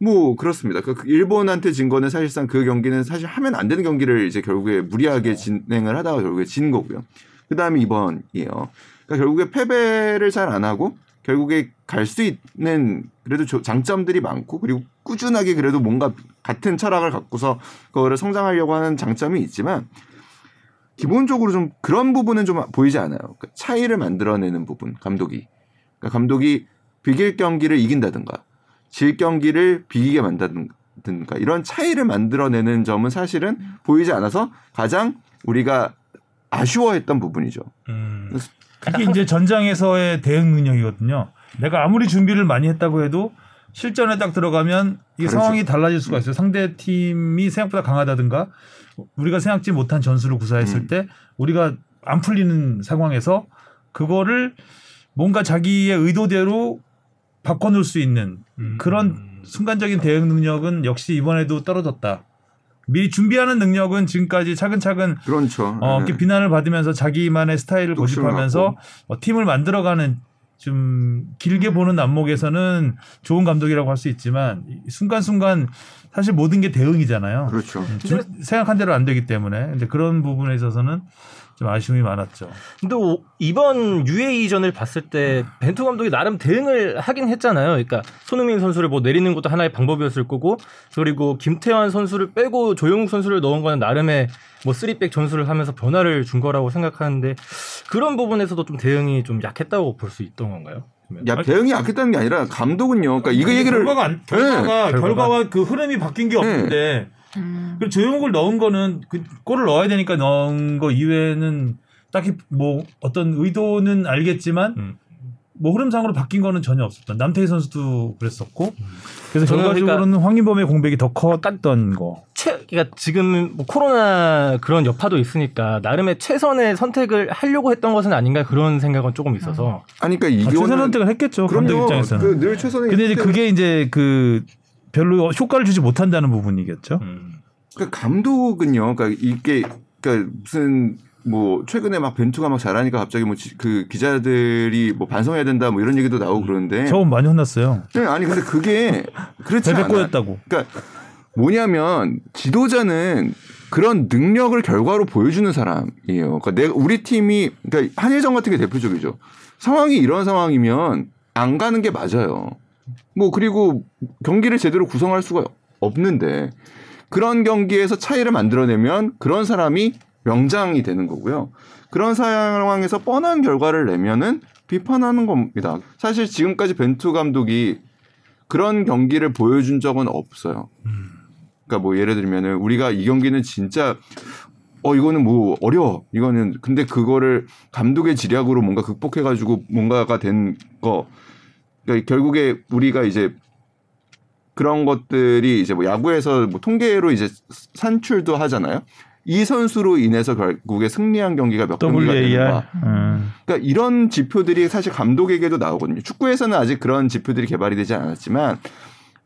뭐 그렇습니다. 그러니까 일본한테 진 거는 사실상 그 경기는 사실 하면 안 되는 경기를 이제 결국에 무리하게 진행을 하다가 결국에 진 거고요. 그 다음에 이번이에요. 그러니까 결국에 패배를 잘 안 하고 결국에 갈 수 있는 그래도 장점들이 많고 그리고 꾸준하게 그래도 뭔가 같은 철학을 갖고서 그거를 성장하려고 하는 장점이 있지만 기본적으로 좀 그런 부분은 좀 보이지 않아요. 그러니까 차이를 만들어내는 부분, 감독이. 그러니까 감독이 비길 경기를 이긴다든가, 질 경기를 비기게 만든다든가 이런 차이를 만들어내는 점은 사실은 보이지 않아서 가장 우리가 아쉬워했던 부분이죠. 그게 이제 전장에서의 대응 능력이거든요. 내가 아무리 준비를 많이 했다고 해도 실전에 딱 들어가면 이 상황이 달라질 수가 있어요. 상대 팀이 생각보다 강하다든가 우리가 생각지 못한 전술을 구사했을 때 우리가 안 풀리는 상황에서 그거를 뭔가 자기의 의도대로 바꿔놓을 수 있는 그런 순간적인 대응 능력은 역시 이번에도 떨어졌다. 미리 준비하는 능력은 지금까지 차근차근 그렇죠. 네. 비난을 받으면서 자기만의 스타일을 고집하면서 팀을 만들어가는 좀 길게 보는 안목에서는 좋은 감독이라고 할 수 있지만 순간순간 사실 모든 게 대응이잖아요. 그렇죠. 생각한 대로 안 되기 때문에 근데 그런 부분에 있어서는 좀 아쉬움이 많았죠. 근데 이번 UAE전을 봤을 때 벤투 감독이 나름 대응을 하긴 했잖아요. 그러니까 손흥민 선수를 뭐 내리는 것도 하나의 방법이었을 거고 그리고 김태환 선수를 빼고 조영욱 선수를 넣은 거는 나름의 뭐 3백 전술을 하면서 변화를 준 거라고 생각하는데 그런 부분에서도 좀 대응이 좀 약했다고 볼 수 있던 건가요? 야, 대응이 약했다는 게 아니라 감독은요. 그러니까 이거 얘기를 결과와 그 흐름이 바뀐 게 없는데 그리고 조용욱을 넣은 거는 그 골을 넣어야 되니까 넣은 거 이외에는 딱히 뭐 어떤 의도는 알겠지만 뭐 흐름상으로 바뀐 거는 전혀 없었던 남태희 선수도 그랬었고 그래서 결과적으로는 그러니까 황인범의 공백이 더 컸던 거. 그러니까 지금 뭐 코로나 그런 여파도 있으니까 나름의 최선의 선택을 하려고 했던 것은 아닌가 그런 생각은 조금 있어서. 아니 그러니까 이거는 최선 선택을 했겠죠. 감독 입장에서는. 늘 최선을. 근데 이제 그게 이제 그 별로 효과를 주지 못한다는 부분이겠죠. 그러니까 감독은요. 그러니까 이게 그러니까 무슨 뭐 최근에 막 벤투가 막 잘하니까 갑자기 뭐 그 기자들이 뭐 반성해야 된다 뭐 이런 얘기도 나오고 그러는데. 처음 많이 혼났어요. 네, 아니 근데 그게 그렇지 않아. 꼬였다고. 그러니까 뭐냐면 지도자는 그런 능력을 결과로 보여주는 사람이에요. 그러니까 우리 팀이 그러니까 한일전 같은 게 대표적이죠. 상황이 이런 상황이면 안 가는 게 맞아요. 뭐 그리고 경기를 제대로 구성할 수가 없는데 그런 경기에서 차이를 만들어내면 그런 사람이 명장이 되는 거고요. 그런 상황에서 뻔한 결과를 내면은 비판하는 겁니다. 사실 지금까지 벤투 감독이 그런 경기를 보여준 적은 없어요. 그러니까 뭐 예를 들면은 우리가 이 경기는 진짜 이거는 뭐 어려워. 이거는 근데 그거를 감독의 지략으로 뭔가 극복해가지고 뭔가가 된 거. 그러니까 결국에 우리가 이제 그런 것들이 이제 뭐 야구에서 뭐 통계로 이제 산출도 하잖아요. 이 선수로 인해서 결국에 승리한 경기가 몇 경기가 되는가. 그러니까 이런 지표들이 사실 감독에게도 나오거든요. 축구에서는 아직 그런 지표들이 개발이 되지 않았지만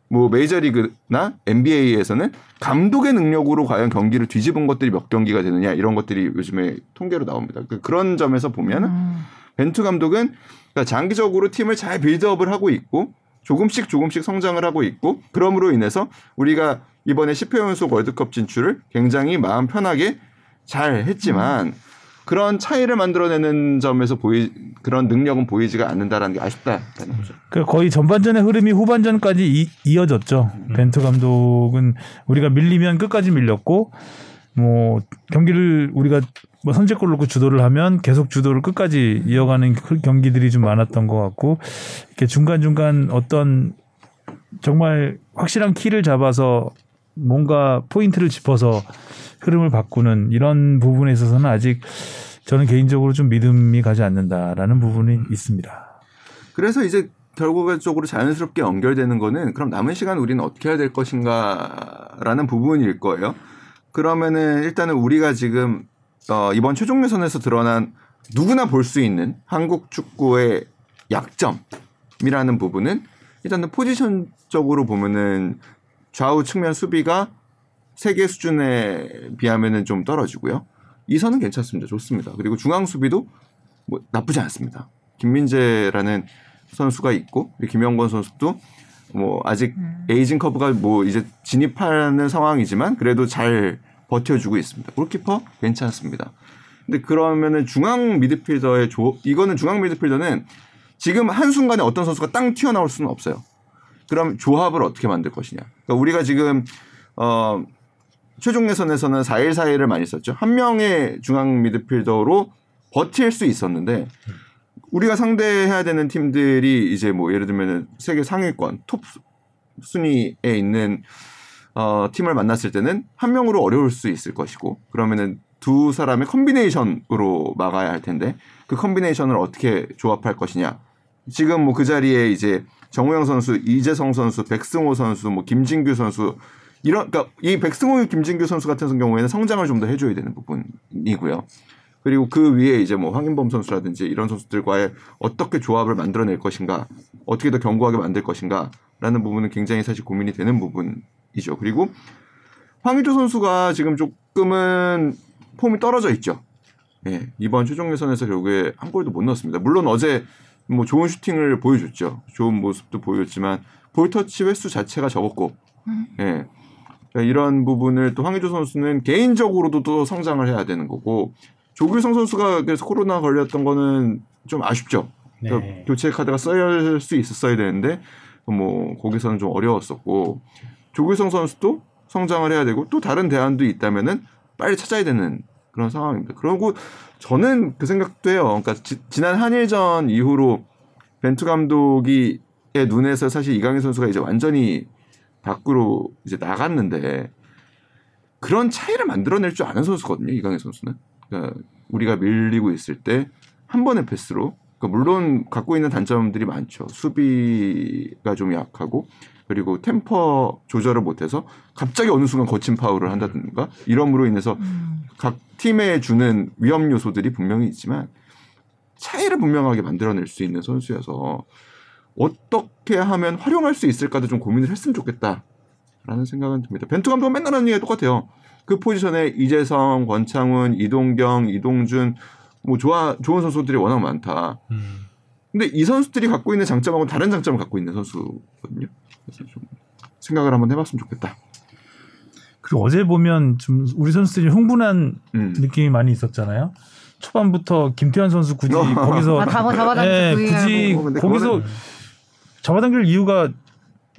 뭐 메이저리그나 NBA에서는 감독의 능력으로 과연 경기를 뒤집은 것들이 몇 경기가 되느냐 이런 것들이 요즘에 통계로 나옵니다. 그러니까 그런 점에서 보면은 벤투 감독은 그러니까 장기적으로 팀을 잘 빌드업을 하고 있고 조금씩 성장을 하고 있고 그럼으로 인해서 우리가 이번에 10회 연속 월드컵 진출을 굉장히 마음 편하게 잘 했지만 그런 차이를 만들어내는 점에서 그런 능력은 보이지가 않는다라는 게 아쉽다라는 거죠. 거의 전반전의 흐름이 후반전까지 이어졌죠. 벤투 감독은 우리가 밀리면 끝까지 밀렸고 뭐 경기를 우리가 뭐 선제골을 넣고 주도를 하면 계속 주도를 끝까지 이어가는 경기들이 좀 많았던 것 같고 이렇게 중간중간 어떤 정말 확실한 키를 잡아서 뭔가 포인트를 짚어서 흐름을 바꾸는 이런 부분에 있어서는 아직 저는 개인적으로 좀 믿음이 가지 않는다라는 부분이 있습니다. 그래서 이제 결과적으로 자연스럽게 연결되는 거는 그럼 남은 시간 우리는 어떻게 해야 될 것인가라는 부분일 거예요. 그러면은 일단은 우리가 지금 이번 최종 예선에서 드러난 누구나 볼 수 있는 한국 축구의 약점이라는 부분은 일단은 포지션적으로 보면은 좌우 측면 수비가 세계 수준에 비하면은 좀 떨어지고요. 이 선은 괜찮습니다. 좋습니다. 그리고 중앙 수비도 뭐 나쁘지 않습니다. 김민재라는 선수가 있고 김연권 선수도 뭐 아직 에이징 커브가 뭐 이제 진입하는 상황이지만 그래도 잘 버텨주고 있습니다. 골키퍼 괜찮습니다. 근데 그러면은 중앙 미드필더의 이거는 중앙 미드필더는 지금 한순간에 어떤 선수가 땅 튀어나올 수는 없어요. 그럼 조합을 어떻게 만들 것이냐. 그러니까 우리가 지금 최종 예선에서는 4-1-4-1을 많이 썼죠. 한 명의 중앙 미드필더로 버틸 수 있었는데 우리가 상대해야 되는 팀들이 이제 뭐 예를 들면 세계 상위권 톱 순위에 있는 팀을 만났을 때는 한 명으로 어려울 수 있을 것이고 그러면은 두 사람의 콤비네이션으로 막아야 할 텐데 그 콤비네이션을 어떻게 조합할 것이냐 지금 뭐 그 자리에 이제 정우영 선수, 이재성 선수, 백승호 선수, 뭐 김진규 선수 이런, 그러니까 이 백승호, 김진규 선수 같은 경우에는 성장을 좀 더 해줘야 되는 부분이고요. 그리고 그 위에 이제 뭐 황인범 선수라든지 이런 선수들과의 어떻게 조합을 만들어낼 것인가, 어떻게 더 견고하게 만들 것인가라는 부분은 굉장히 사실 고민이 되는 부분이죠. 그리고 황의조 선수가 지금 조금은 폼이 떨어져 있죠. 예, 이번 최종 예선에서 결국에 한 골도 못 넣었습니다. 물론 어제 뭐 좋은 슈팅을 보여줬죠. 좋은 모습도 보였지만 볼터치 횟수 자체가 적었고, 예. 이런 부분을 또 황의조 선수는 개인적으로도 또 성장을 해야 되는 거고, 조규성 선수가 그래서 코로나 걸렸던 거는 좀 아쉽죠. 네. 그러니까 교체 카드가 써야 수 있었어야 되는데 뭐 거기서는 좀 어려웠었고, 조규성 선수도 성장을 해야 되고 또 다른 대안도 있다면은 빨리 찾아야 되는 그런 상황입니다. 그리고 저는 그 생각도 해요. 그러니까 지난 한일전 이후로 벤투 감독의 눈에서 사실 이강인 선수가 이제 완전히 밖으로 이제 나갔는데, 그런 차이를 만들어낼 줄 아는 선수거든요, 이강인 선수는. 그러니까 우리가 밀리고 있을 때 한 번의 패스로, 그러니까 물론 갖고 있는 단점들이 많죠. 수비가 좀 약하고, 그리고 템포 조절을 못해서 갑자기 어느 순간 거친 파울을 한다든가, 이러므로 인해서 각 팀에 주는 위험 요소들이 분명히 있지만 차이를 분명하게 만들어낼 수 있는 선수여서 어떻게 하면 활용할 수 있을까도 좀 고민을 했으면 좋겠다라는 생각은 듭니다. 벤투 감독은 맨날 하는 얘기가 똑같아요. 그 포지션에 이재성, 권창훈, 이동경, 이동준 뭐 좋은 선수들이 워낙 많다. 근데 이 선수들이 갖고 있는 장점하고 다른 장점을 갖고 있는 선수거든요. 그래서 좀 생각을 한번 해봤으면 좋겠다. 그리고 어제 보면 좀 우리 선수들이 흥분한 느낌이 많이 있었잖아요. 초반부터 김태환 선수 굳이 거기서 거기서 잡아당길 이유가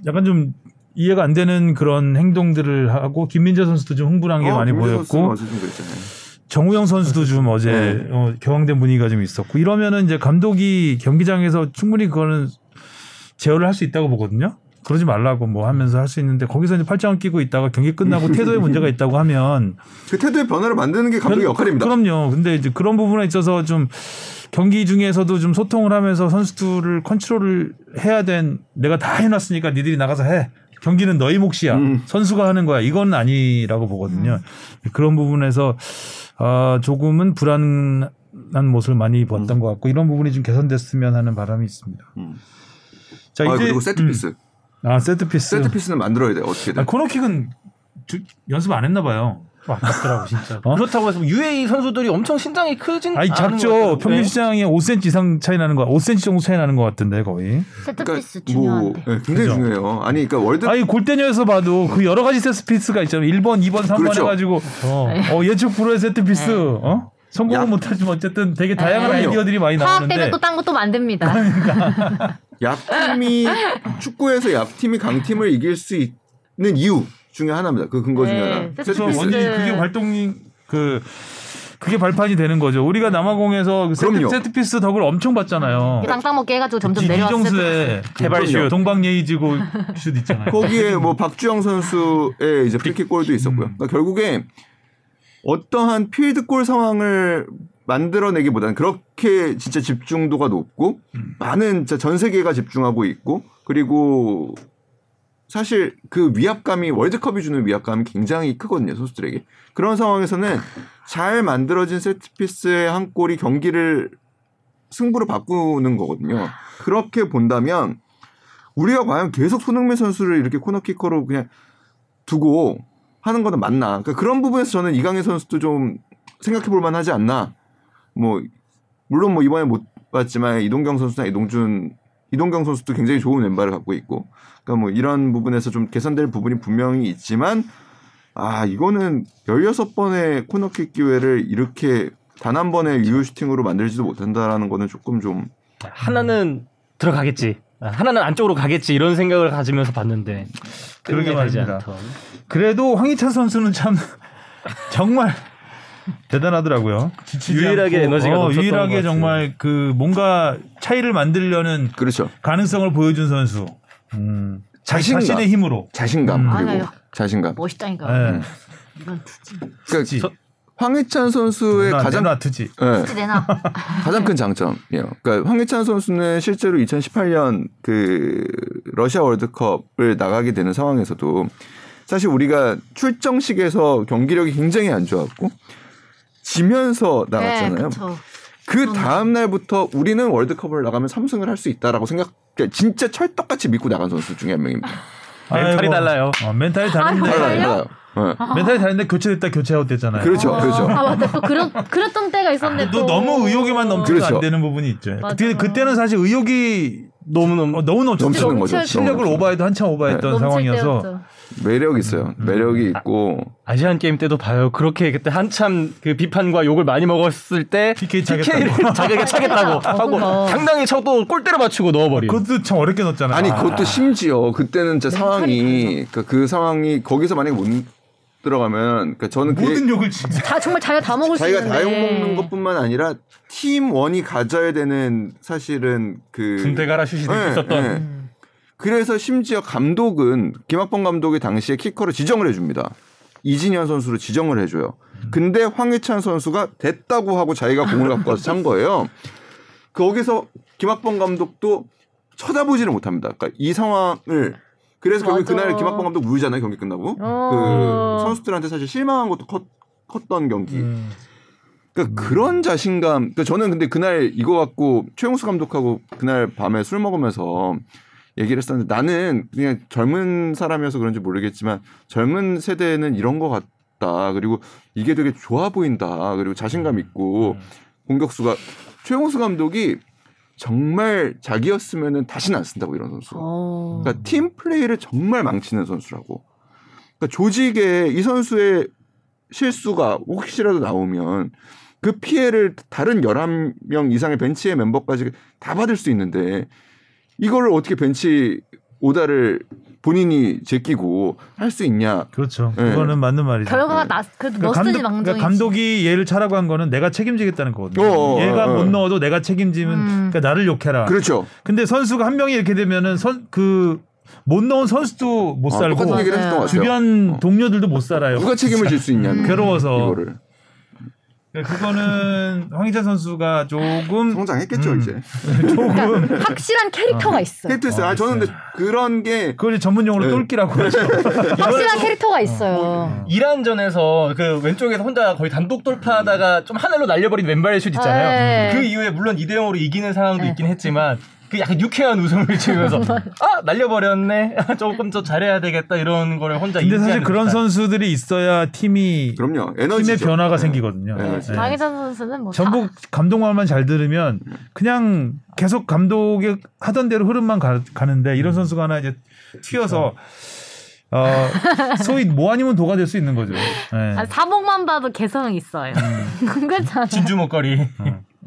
약간 좀 이해가 안 되는 그런 행동들을 하고, 김민재 선수도 좀 흥분한 게 많이 보였고, 정우영 선수도 좀 어제 격앙된 분위기가 좀 있었고, 이러면은 이제 감독이 경기장에서 충분히 그거는 제어를 할 수 있다고 보거든요. 그러지 말라고 뭐 하면서 할 수 있는데, 거기서 이제 팔짱을 끼고 있다가 경기 끝나고 태도에 문제가 있다고 하면 그 태도의 변화를 만드는 게 감독의 역할입니다. 그럼요. 근데 이제 그런 부분에 있어서 좀 경기 중에서도 좀 소통을 하면서 선수들을 컨트롤을 해야 된, 내가 다 해놨으니까 니들이 나가서 해. 경기는 너희 몫이야. 선수가 하는 거야. 이건 아니라고 보거든요. 그런 부분에서 조금은 불안한 모습을 많이 봤던 것 같고, 이런 부분이 좀 개선됐으면 하는 바람이 있습니다. 자, 이제 그리고 세트피스. 세트피스. 세트피스는 만들어야 돼. 어떻게든. 코너킥은 연습 안 했나 봐요. 아깝더라고 진짜. 그렇다고 해서 UAE 선수들이 엄청 신장이 크진 않은 거 같아요. 작죠. 평균 시장에 5cm 이상 차이 나는 거, 5cm 정도 차이 나는 것 같은데 거의. 세트피스 중요한데. 뭐, 네, 굉장히 그렇죠? 중요해요. 아니 그러니까 골대녀에서 봐도 그 여러 가지 세트피스가 있잖아요. 1번, 2번, 3번 그렇죠. 해가지고 예측 불허의 세트피스. 성공은 못하지만 어쨌든 되게 다양한 아이디어들이 많이 나오는데. 화학 때문에 또 딴 것도 만듭니다. 그러니까. 축구에서 얍팀이 강팀을 이길 수 있는 이유 중에 하나입니다. 그 근거 중에 하나. 그래서 완전히 그게 발판이 되는 거죠. 우리가 남아공에서 세트피스 덕을 엄청 봤잖아요. 땅땅 먹게 해가지고 점점 내려왔어요. 이정수의 개발슛, 동방예의지고 슛 있잖아요. 거기에 뭐 박주영 선수의 이제 프리킥골도 있었고요. 그러니까 결국에 어떠한 필드골 상황을 만들어내기보다는 그렇게 진짜 집중도가 높고 많은 진짜 전 세계가 집중하고 있고, 그리고 사실 그 위압감이, 월드컵이 주는 위압감이 굉장히 크거든요, 선수들에게. 그런 상황에서는 잘 만들어진 세트피스의 한 골이 경기를 승부로 바꾸는 거거든요. 그렇게 본다면 우리가 과연 계속 손흥민 선수를 이렇게 코너키커로 그냥 두고 하는 거는 맞나. 그러니까 그런 부분에서 저는 이강인 선수도 좀 생각해 볼 만하지 않나. 뭐 물론 뭐 이번에 못 봤지만 이동경 선수나 이동경 선수도 굉장히 좋은 왼발을 갖고 있고, 그러니까 뭐 이런 부분에서 좀 개선될 부분이 분명히 있지만, 이거는 16번의 코너킥 기회를 이렇게 단 한 번의 유효슈팅으로 만들지도 못한다라는 거는 조금 좀, 하나는 들어가겠지, 하나는 안쪽으로 가겠지, 이런 생각을 가지면서 봤는데 그러게 말입니다. 그래도 황희찬 선수는 참 정말 대단하더라고요. 유일하게 에너지가 넘쳤던 유일하게 정말 그 뭔가 차이를 만들려는 가능성을 보여준 선수. 자신의 힘으로. 자신감. 그리고 자신감. 멋있다니까. 네. 이건 투지. 그러니까 황희찬 선수의 가장 큰 장점이에요. 그러니까 황희찬 선수는 실제로 2018년 그 러시아 월드컵을 나가게 되는 상황에서도 사실 우리가 출정식에서 경기력이 굉장히 안 좋았고 지면서 나갔잖아요. 네, 그 다음 날부터 우리는 월드컵을 나가면 3승을 할 수 있다라고 생각, 진짜 찰떡같이 믿고 나간 선수 중에 한 명입니다. 멘탈이 달라요. 멘탈이 다른데. 멘탈이 다른데 교체됐다 교체아웃 됐잖아요. 그렇죠, 그렇죠. 아 맞다. 또 그랬던 때가 있었는데 또 너무 의욕에만 넘치면 그렇죠. 안 되는 부분이 있죠. 그때는 사실 의욕이 너무 넘치는 거죠. 실력을 오버해도 한참 오버했던 네. 상황이어서 때였죠. 매력 있어요. 매력이 있고 아시안 게임 때도 봐요. 그렇게 그때 한참 그 비판과 욕을 많이 먹었을 때 PK를 자기가 차겠다고 하고 당당히 쳐도 골대로 맞추고 넣어버리고. 그것도 참 어렵게 넣었잖아요. 아니 그것도 심지어 그때는 진짜 상황이 그 상황이 거기서 만약에 못 들어가면 그러니까 저는 모든 욕을 진짜 다 정말 자기가 다 먹을 수 있는데 자기가 다 욕먹는 것뿐만 아니라 팀원이 가져야 되는 사실은 그 군대가라 슛이 됐었던 네, 네. 그래서 심지어 감독은 김학범 감독이 당시에 키커로 지정을 해줍니다. 이진현 선수로 지정을 해줘요. 근데 황희찬 선수가 됐다고 하고 자기가 공을 갖고 와서 찬 거예요. 거기서 김학범 감독도 쳐다보지를 못합니다. 그러니까 이 상황을 그래서 결국 그날 김학범 감독 울잖아요. 경기 끝나고 그 선수들한테 사실 실망한 것도 컸던 경기. 그러니까 그런 자신감. 그러니까 저는 근데 그날 이거 갖고 최용수 감독하고 그날 밤에 술 먹으면서 얘기를 했었는데 나는 그냥 젊은 사람이어서 그런지 모르겠지만 젊은 세대는 이런 것 같다. 그리고 이게 되게 좋아 보인다. 그리고 자신감 있고 공격수가 최용수 감독이. 정말 자기였으면은 다시는 안 쓴다고 이런 선수. 그러니까 팀 플레이를 정말 망치는 선수라고. 그러니까 조직에 이 선수의 실수가 혹시라도 나오면 그 피해를 다른 11명 이상의 벤치의 멤버까지 다 받을 수 있는데 이걸 어떻게 벤치 오다를 본인이 제끼고 할 수 있냐. 그렇죠. 네. 그거는 맞는 말이죠. 결과가 네. 그래도 그러니까 멋스니 망정이지. 그러니까 감독이 얘를 차라고 한 거는 내가 책임지겠다는 거거든요. 얘가 못 넣어도 내가 책임지면 그러니까 나를 욕해라. 그렇죠. 근데 선수가 한 명이 이렇게 되면은 못 넣은 선수도 못 살고 주변 동료들도 못 살아요. 누가 책임을 질 수 있냐. 괴로워서. 이거를. 그거는 황희찬 선수가 조금 성장했겠죠 이제 조금 그러니까 확실한 캐릭터가 있어요. 캐릭터 있어요. 저는 근데 그런 게 그걸 전문용어로 똘끼라고 하죠. 확실한 캐릭터가 있어요. 이란전에서 그 왼쪽에서 혼자 거의 단독 돌파하다가 좀 하늘로 날려버린 왼발의 슛 있잖아요. 그 이후에 물론 이대용으로 이기는 상황도 있긴 했지만 그 약간 유쾌한 웃음을 지으면서 아 날려버렸네. 조금 더 잘해야 되겠다 이런 거를 혼자. 근데 사실 그런 듯한. 선수들이 있어야 팀이 그럼요. 에너지죠. 팀의 변화가 생기거든요. 황희찬 선수는 뭐 전부 감독 말만 잘 들으면 그냥 계속 감독이 하던 대로 흐름만 가는데 이런 선수가 하나 이제 튀어서. 소위 뭐 아니면 도가 될 수 있는 거죠. 네. 사복만 봐도 개성이 있어요. 진주 목걸이.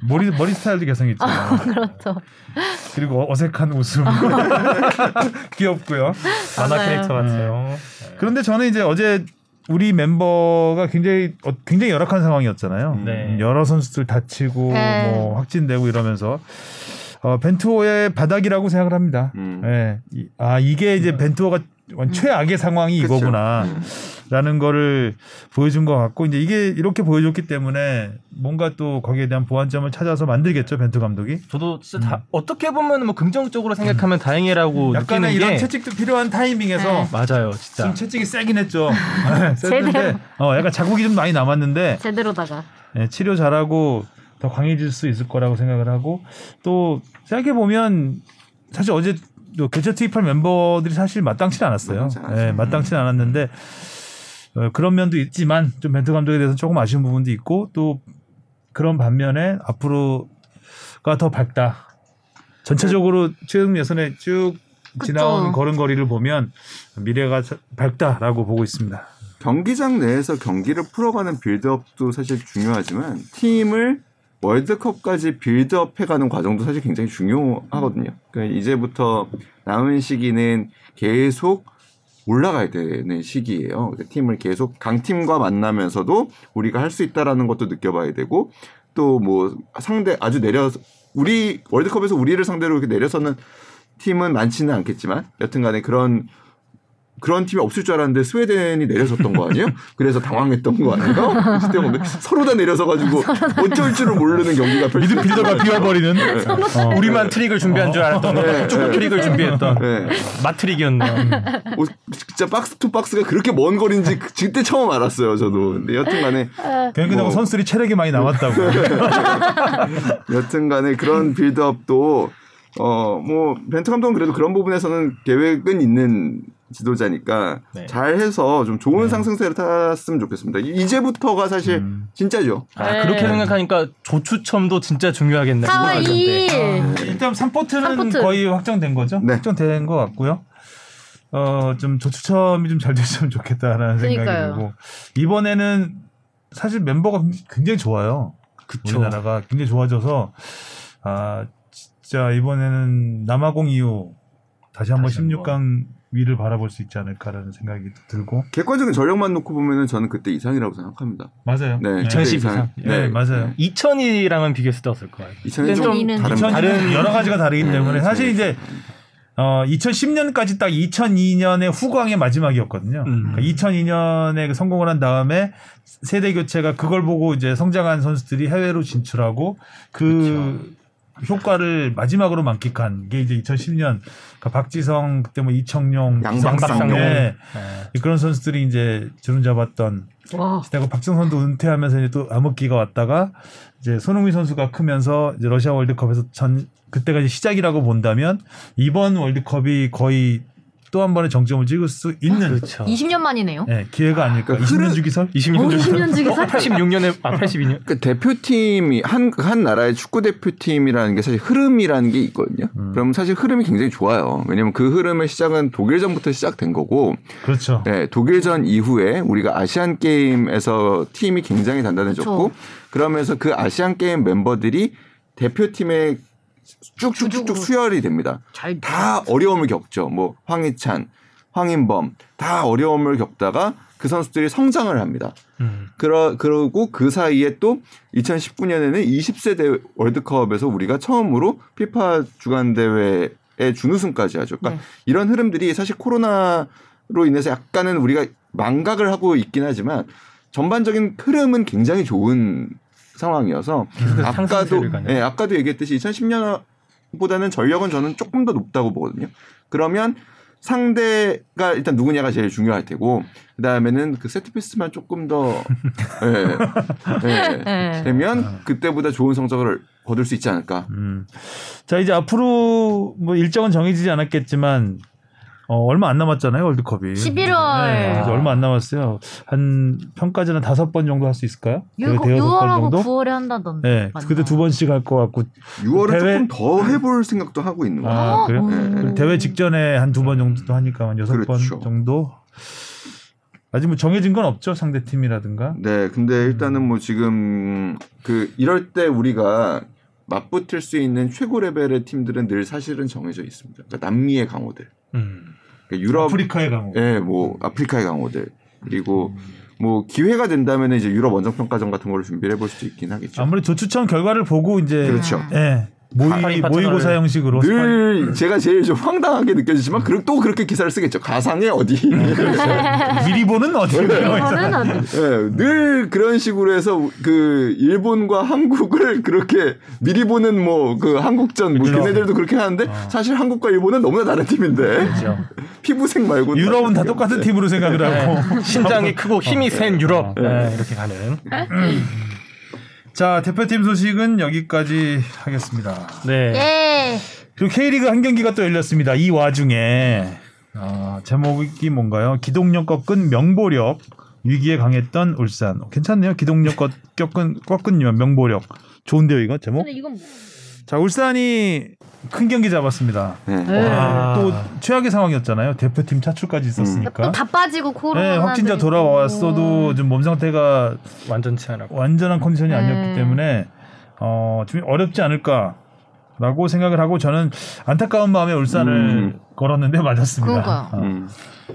머리 스타일도 개성이 있죠. 그렇죠. 그리고 어색한 웃음. 귀엽고요. 만화 캐릭터 같아요. 네. 그런데 저는 이제 어제 우리 멤버가 굉장히 열악한 상황이었잖아요. 네. 여러 선수들 다치고 뭐 확진되고 이러면서 벤투호의 바닥이라고 생각을 합니다. 네. 아 이게 이제 벤투호가 최악의 상황이 그쵸. 이거구나라는 거를 보여준 것 같고 이제 이게 이렇게 보여줬기 때문에 뭔가 또 거기에 대한 보완점을 찾아서 만들겠죠 벤투 감독이. 저도 진짜 다 어떻게 보면 뭐 긍정적으로 생각하면 다행이라고 약간의 느끼는 이런 채찍도 필요한 타이밍에서 맞아요 진짜. 지금 채찍이 세긴 했죠. 제대로. 약간 자국이 좀 많이 남았는데 제대로다가 네, 치료 잘하고 더 강해질 수 있을 거라고 생각을 하고 또 생각해 보면 사실 어제. 또 개최 투입할 멤버들이 사실 마땅치 않았어요. 네, 마땅치 않았는데 그런 면도 있지만 좀 벤투 감독에 대해서 조금 아쉬운 부분도 있고 또 그런 반면에 앞으로가 더 밝다. 전체적으로 최종 예선에 쭉 지나온 걸음걸이를 보면 미래가 밝다라고 보고 있습니다. 경기장 내에서 경기를 풀어가는 빌드업도 사실 중요하지만 팀을 월드컵까지 빌드업해가는 과정도 사실 굉장히 중요하거든요. 그러니까 이제부터 남은 시기는 계속 올라가야 되는 시기예요. 그러니까 팀을 계속 강팀과 만나면서도 우리가 할 수 있다라는 것도 느껴봐야 되고 또 뭐 상대 아주 내려서 우리 월드컵에서 우리를 상대로 이렇게 내려서는 팀은 많지는 않겠지만 여튼간에 그런 그런 팀이 없을 줄 알았는데 스웨덴이 내려섰던 거 아니에요? 그래서 당황했던 거 아닌가? 서로 다 내려서가지고 어쩔 줄을 모르는 경기가 미드필더가 비워버리는 네. 우리만 트릭을 준비한 줄 알았던 네. 조금 트릭을 준비했던 네. 마트릭이었네요. 진짜 박스 투 박스가 그렇게 먼 거리인지 그때 처음 알았어요 저도. 근데 여튼간에 경기하고 뭐 선수들이 체력이 많이 나왔다고. 여튼간에 그런 빌드업도 뭐 벤투 감독은 그래도 그런 부분에서는 계획은 있는 지도자니까 네. 잘해서 좀 좋은 네. 상승세를 탔으면 좋겠습니다. 이제부터가 사실 진짜죠. 아, 그렇게 생각하니까 조추첨도 진짜 중요하겠네요. 4월 2일 일단 3포트는 거의 확정된 거죠? 네. 확정된 것 같고요. 좀 조추첨이 좀 잘 됐으면 좋겠다라는 그러니까요. 생각이 들고 이번에는 사실 멤버가 굉장히 좋아요. 그쵸. 우리나라가 굉장히 좋아져서 아 진짜 이번에는 남아공 이후 다시 한번 16강 위를 바라볼 수 있지 않을까라는 생각이 들고 객관적인 전력만 놓고 보면은 저는 그때 이상이라고 생각합니다. 맞아요. 네, 2010 이상. 네, 맞아요. 2000이랑은 비교했을 때 어떨 거예요? 2000은 좀 다른 여러 가지가 다르기 때문에 사실 이제 2010년까지 딱 2002년의 후광의 마지막이었거든요. 그러니까 2002년에 성공을 한 다음에 세대 교체가 그걸 보고 이제 성장한 선수들이 해외로 진출하고 그 그렇죠. 효과를 마지막으로 만끽한 게 이제 2010년. 그러니까 박지성 그때 뭐 이청용, 양박상용 네. 그런 선수들이 이제 주름 잡았던 시대고 박지성 선수 은퇴하면서 이제 또 암흑기가 왔다가 이제 손흥민 선수가 크면서 이제 러시아 월드컵에서 그때가 이제 시작이라고 본다면 이번 월드컵이 거의 또 한 번의 정점을 찍을 수 있는 그렇죠. 20년 만이네요. 네, 기회가 아닐까. 20년 주기설? 20년 주기설? 86년에 아 82년. 그 대표팀이 한 나라의 축구 대표팀이라는 게 사실 흐름이라는 게 있거든요. 그럼 사실 흐름이 굉장히 좋아요. 왜냐하면 그 흐름의 시작은 독일전부터 시작된 거고. 그렇죠. 네, 독일전 이후에 우리가 아시안 게임에서 팀이 굉장히 단단해졌고 그렇죠. 그러면서 그 아시안 게임 멤버들이 대표팀의 쭉쭉쭉 수혈이 됩니다. 다 어려움을 겪죠. 뭐 황희찬, 황인범 다 어려움을 겪다가 그 선수들이 성장을 합니다. 그러고 그 사이에 또 2019년에는 20세대 월드컵에서 우리가 처음으로 피파 주간 대회에 준우승까지 하죠. 그러니까 이런 흐름들이 사실 코로나로 인해서 약간은 우리가 망각을 하고 있긴 하지만 전반적인 흐름은 굉장히 좋은 상황이어서 아까도 얘기했듯이 2010년보다는 전력은 저는 조금 더 높다고 보거든요. 그러면 상대가 일단 누구냐가 제일 중요할 테고 그다음에는 그 세트피스만 조금 더 되면 그때보다 좋은 성적을 거둘 수 있지 않을까. 자 이제 앞으로 뭐 일정은 정해지지 않았겠지만 얼마 안 남았잖아요 월드컵이. 11월. 네, 이제 얼마 안 남았어요. 한 평까지는 5번 정도 할 수 있을까요? 6월하고 9월에 한다던데. 네, 맞나? 그때 2번씩 할 것 같고. 6월에 대회... 조금 더 해볼 생각도 하고 있는 거예요. 아, 그래요? 네. 대회 직전에 한 2번 정도 하니까 한 6번 그렇죠. 정도. 아직 뭐 정해진 건 없죠 상대 팀이라든가. 네, 근데 일단은 뭐 지금 그 이럴 때 우리가 맞붙을 수 있는 최고 레벨의 팀들은 늘 사실은 정해져 있습니다. 그러니까 남미의 강호들. 그러니까 유럽, 아프리카의 강호, 예, 뭐 아프리카의 강호들 그리고 뭐 기회가 된다면 이제 유럽 원정평가전 같은 걸 준비를 해볼 수도 있긴 하겠죠. 아무래도 조추첨 결과를 보고 이제 그렇죠. 예, 모의고사 형식으로 늘 제가 제일 좀 황당하게 느껴지지만 또 그렇게 기사를 쓰겠죠. 가상의 어디 미리보는 어디 네, 늘 그런 식으로 해서 그 일본과 한국을 그렇게 미리보는 뭐 그 한국전 뭐 걔네들도 그렇게 하는데 사실 한국과 일본은 너무나 다른 팀인데 그렇죠. 피부색 말고 유럽은 다 똑같은 팀으로 생각을 하고 네. 신장이 크고 힘이 센 유럽 네. 이렇게 가는. 자 대표팀 소식은 여기까지 하겠습니다. 네. 예. 그리고 K리그 한 경기가 또 열렸습니다. 이 와중에 제목이 뭔가요? 기동력 꺾은 명보력 위기에 강했던 울산. 괜찮네요. 기동력 꺾은 명보력. 좋은데요 이거 제목? 근데 이건... 자 울산이 큰 경기 잡았습니다. 네. 와, 또 최악의 상황이었잖아요. 대표팀 차출까지 있었으니까. 또 다 빠지고 코로나. 네, 확진자 돌아왔어도 좀 몸 상태가 완전치 않았고 완전한 컨디션이 아니었기 때문에 좀 어렵지 않을까라고 생각을 하고 저는 안타까운 마음에 울산을 걸었는데 맞았습니다.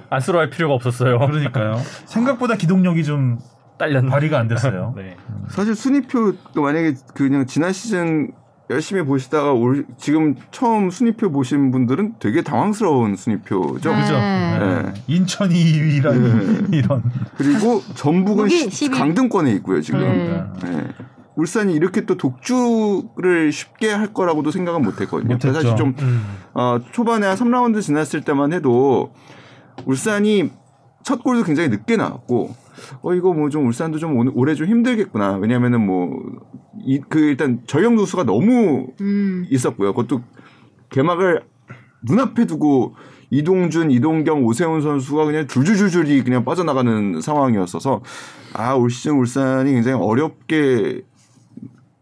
안쓰러워할 필요가 없었어요. 그러니까요. 생각보다 기동력이 좀 발휘가 안 됐어요. 네. 사실 순위표도 만약에 그냥 지난 시즌 열심히 보시다가 지금 처음 순위표 보신 분들은 되게 당황스러운 순위표죠. 그죠. 네. 인천이 2위라는 네. 이런. 그리고 전북은 강등권에 있고요 지금. 네. 울산이 이렇게 또 독주를 쉽게 할 거라고도 생각은 못했거든요. 제가 사실 좀 초반에 한 3라운드 지났을 때만 해도 울산이 첫 골도 굉장히 늦게 나왔고. 이거 뭐 좀 울산도 좀 올해 좀 힘들겠구나. 왜냐면은 일단 전력 누수가 너무 있었고요. 그것도 개막을 눈앞에 두고 이동준, 이동경, 오세훈 선수가 그냥 줄줄줄줄이 그냥 빠져나가는 상황이었어서 올 시즌 울산이 굉장히 어렵게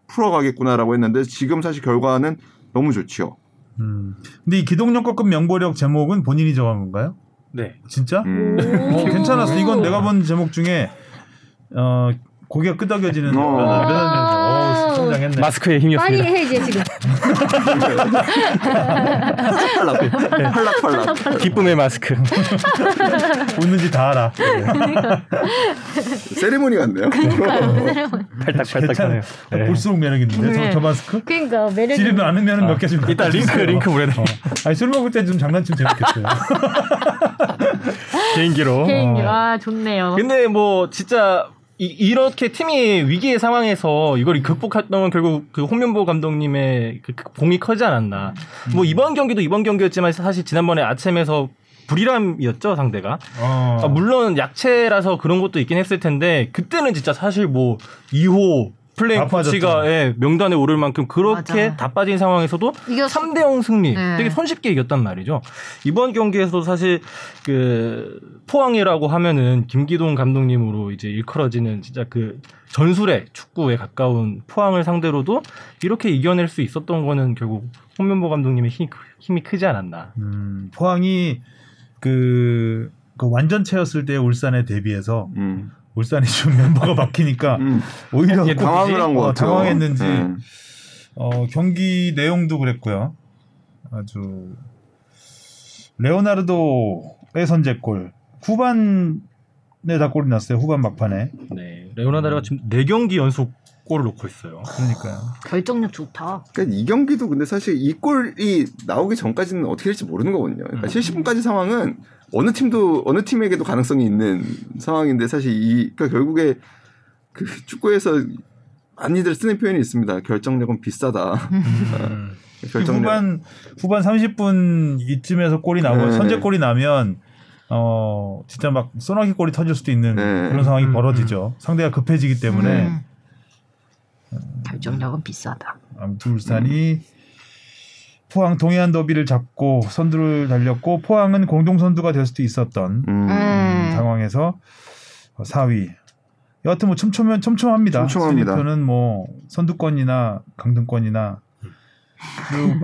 풀어가겠구나라고 했는데 지금 사실 결과는 너무 좋지요. 근데 이 기동력 꺾은 명보력 제목은 본인이 정한 건가요? 네. 진짜? 괜찮았어. 이건 내가 본 제목 중에 고개가 끄덕여지는 마스크에 힘이었습니다. 빨리 해 이제 지금. 팔락팔락. 기쁨의 마스크. 웃는지 다 알아. 세리머니 같네요. 팔딱팔딱하네요. 볼수록 매력있는데 저 마스크? 그러니까 매력. 지르면 않으면 몇 개 좀. 이따 링크 보내줘. 아니 술 먹을 때 좀 장난치면 재밌겠어요. 개인기로. 아 좋네요. 근데 뭐 진짜. 이렇게 팀이 위기의 상황에서 이걸 극복했던 건 결국 그 홍명보 감독님의 그 공이 커지지 않았나. 뭐 이번 경기였지만 사실 지난번에 아침에서 불이람이었죠 상대가. 물론 약체라서 그런 것도 있긴 했을 텐데 그때는 진짜 사실 뭐 2호 플레잉 코치가 명단에 오를 만큼 그렇게 맞아. 다 빠진 상황에서도 3대0 승리 되게 손쉽게 이겼단 말이죠. 이번 경기에서도 사실 그 포항이라고 하면은 김기동 감독님으로 이제 일컬어지는 진짜 그 전술의 축구에 가까운 포항을 상대로도 이렇게 이겨낼 수 있었던 거는 결국 홍명보 감독님의 힘이 크지 않았나. 포항이 그 완전체였을 때 울산에 대비해서 울산이 좀 멤버가 바뀌니까 오히려 당황을 한 것 같아요. 당황했는지 경기 내용도 그랬고요. 아주 레오나르도의 선제골 후반에 다 골이 났어요. 후반 막판에. 네, 레오나르도가 지금 4경기 연속 골을 넣고 있어요. 그러니까요. 결정력 좋다. 그러니까 이 경기도 근데 사실 이 골이 나오기 전까지는 어떻게 될지 모르는 거거든요. 그러니까 70분까지 상황은 어느 팀에게도 가능성이 있는 상황인데 사실 그러니까 결국에 그 축구에서 많이들 쓰는 표현이 있습니다. 결정력은 비싸다. 결정력. 후반 30분 이쯤에서 골이 나오고 선제골이 나면 진짜 막 소나기 골이 터질 수도 있는 그런 상황이 벌어지죠. 상대가 급해지기 때문에. 결정력은 비싸다. 아무튼 울산이 포항 동해안 더비를 잡고 선두를 달렸고 포항은 공동 선두가 될 수도 있었던 상황에서 4위. 여하튼 뭐 촘촘합니다. 순위표는 뭐 선두권이나 강등권이나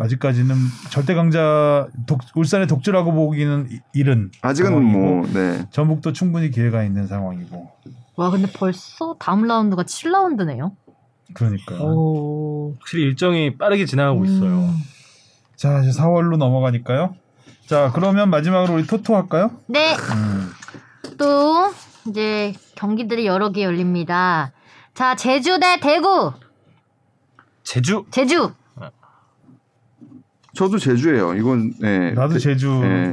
아직까지는 절대 강자 울산의 독주라고 보기는 이른 아직은 상황이고, 전북도 충분히 기회가 있는 상황이고. 와 근데 벌써 다음 라운드가 7라운드네요. 그러니까 확실히 일정이 빠르게 지나가고 있어요. 자 이제 4월로 넘어가니까요. 자 그러면 마지막으로 우리 토토 할까요? 네. 또 이제 경기들이 여러 개 열립니다. 자 제주 대 대구. 제주. 저도 제주예요. 이건 나도 제주.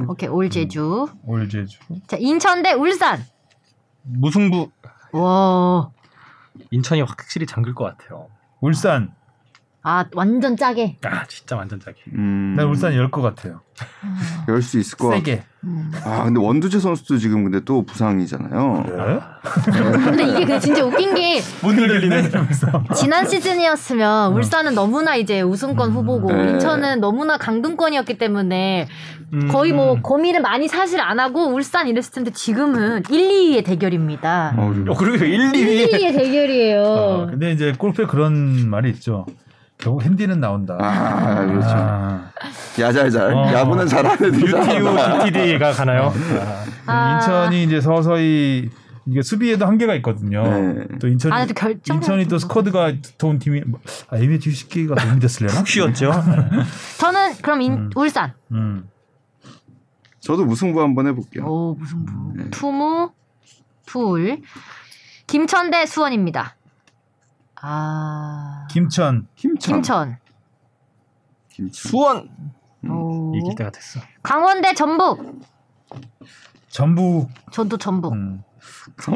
오케이 올 제주. 올 제주. 자 인천 대 울산. 무승부. 와. 인천이 확실히 잠글 것 같아요. 울산. 완전 짜게. 진짜 완전 짜게. 난 울산이 열 것 같아요. 열 수 있을 것 같아요. 세게. 근데 원두재 선수도 지금 근데 또 부상이잖아요. 그래? 근데 이게 진짜 웃긴 게 지난 시즌이었으면 울산은 너무나 이제 우승권 후보고 인천은 너무나 강등권이었기 때문에 거의 뭐 고민을 많이 사실 안 하고 울산 이랬을 텐데 지금은 1, 2위의 대결입니다. 그러게요. 1, 2위의 대결이에요. 근데 이제 골프에 그런 말이 있죠. 결국 핸디는 나온다. 그렇죠. 야잘잘. 야구는 잘하는 UTU, GTD가 가나요? 인천이 이제 서서히 이게 수비에도 한계가 있거든요. 또 인천이 또 스쿼드가 두터운 팀이 MH 쉽게가 너무 됐을려나? 쉬었죠. 저는 그럼 울산. 저도 무승부 한번 해볼게요. 무승부. 투무 투울. 김천 대 수원입니다. 김천. 수원. 이길 때가 됐어. 강원대 전북. 전북. 저도 전북.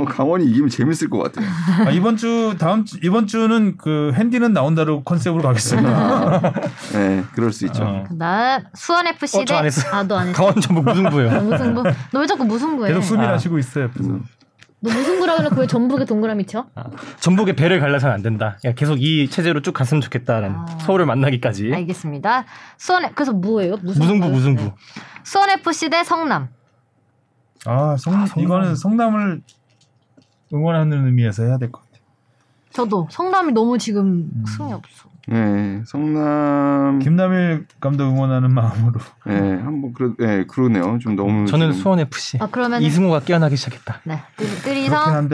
강원이 이기면 재밌을 것 같아요. 아, 이번 주 이번 주는 그 핸디는 나온다로 컨셉으로 가겠습니다. 네, 그럴 수 있죠. 그다음 수원 FC 대 나도 안 했어. 강원 전북 무승부예요. 무승부. 너 왜 자꾸 무승부해? 계속 수민하시고 있어요 옆에서. 너 무승부라 그러고 왜 전북에 동그라미 쳐? 아, 전북에 배를 갈라서는 안 된다. 그냥 계속 이 체제로 쭉 갔으면 좋겠다는 서울을 만나기까지. 알겠습니다. 수원 그래서 뭐예요? 무승부. 네. 수원 FC 대 성남. 성남. 이거는 성남을 응원하는 의미에서 해야 될 것 같아요. 저도 성남이 너무 지금 승이 없어. 네, 성남 김남일 감독 응원하는 마음으로. 네, 한번 그러네요. 좀 너무. 저는 지금... 수원 FC. 아 그러면 이승호가 깨어나기 시작했다. 네, 뜨리성.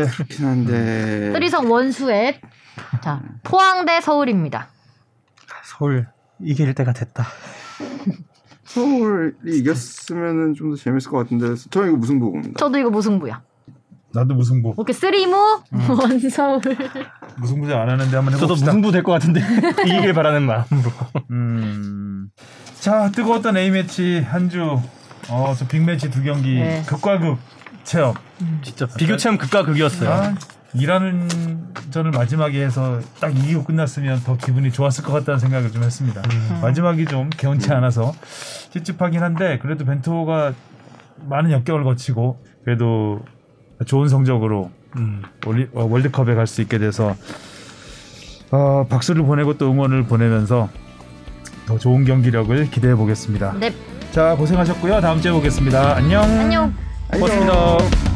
뜨리성 원수의 자 포항대 서울입니다. 서울 이길 때가 됐다. 서울이 이겼으면은 좀 더 재밌을 것 같은데 저 이거 무승부 봅니다. 저도 이거 무승부야. 나도 무승부. 오케이 쓰리무 원서울. 무승부 잘 안 하는데 한번 해봅시다. 저도 무승부 될 것 같은데 이기길 바라는 마음으로. 자 뜨거웠던 A 매치 한 주. 저 빅 매치 두 경기 네. 극과 극 체험. 진짜 비교 체험 극과 극이었어요. 이라는 전을 마지막에 해서 딱 이기고 끝났으면 더 기분이 좋았을 것 같다는 생각을 좀 했습니다. 마지막이 좀 개운치 않아서 찝찝하긴 한데 그래도 벤투호가 많은 역경을 거치고 그래도 좋은 성적으로 월드컵에 갈 수 있게 돼서 박수를 보내고 또 응원을 보내면서 더 좋은 경기력을 기대해 보겠습니다. 네. 자 고생하셨고요. 다음 주에 보겠습니다. 안녕. 고맙습니다.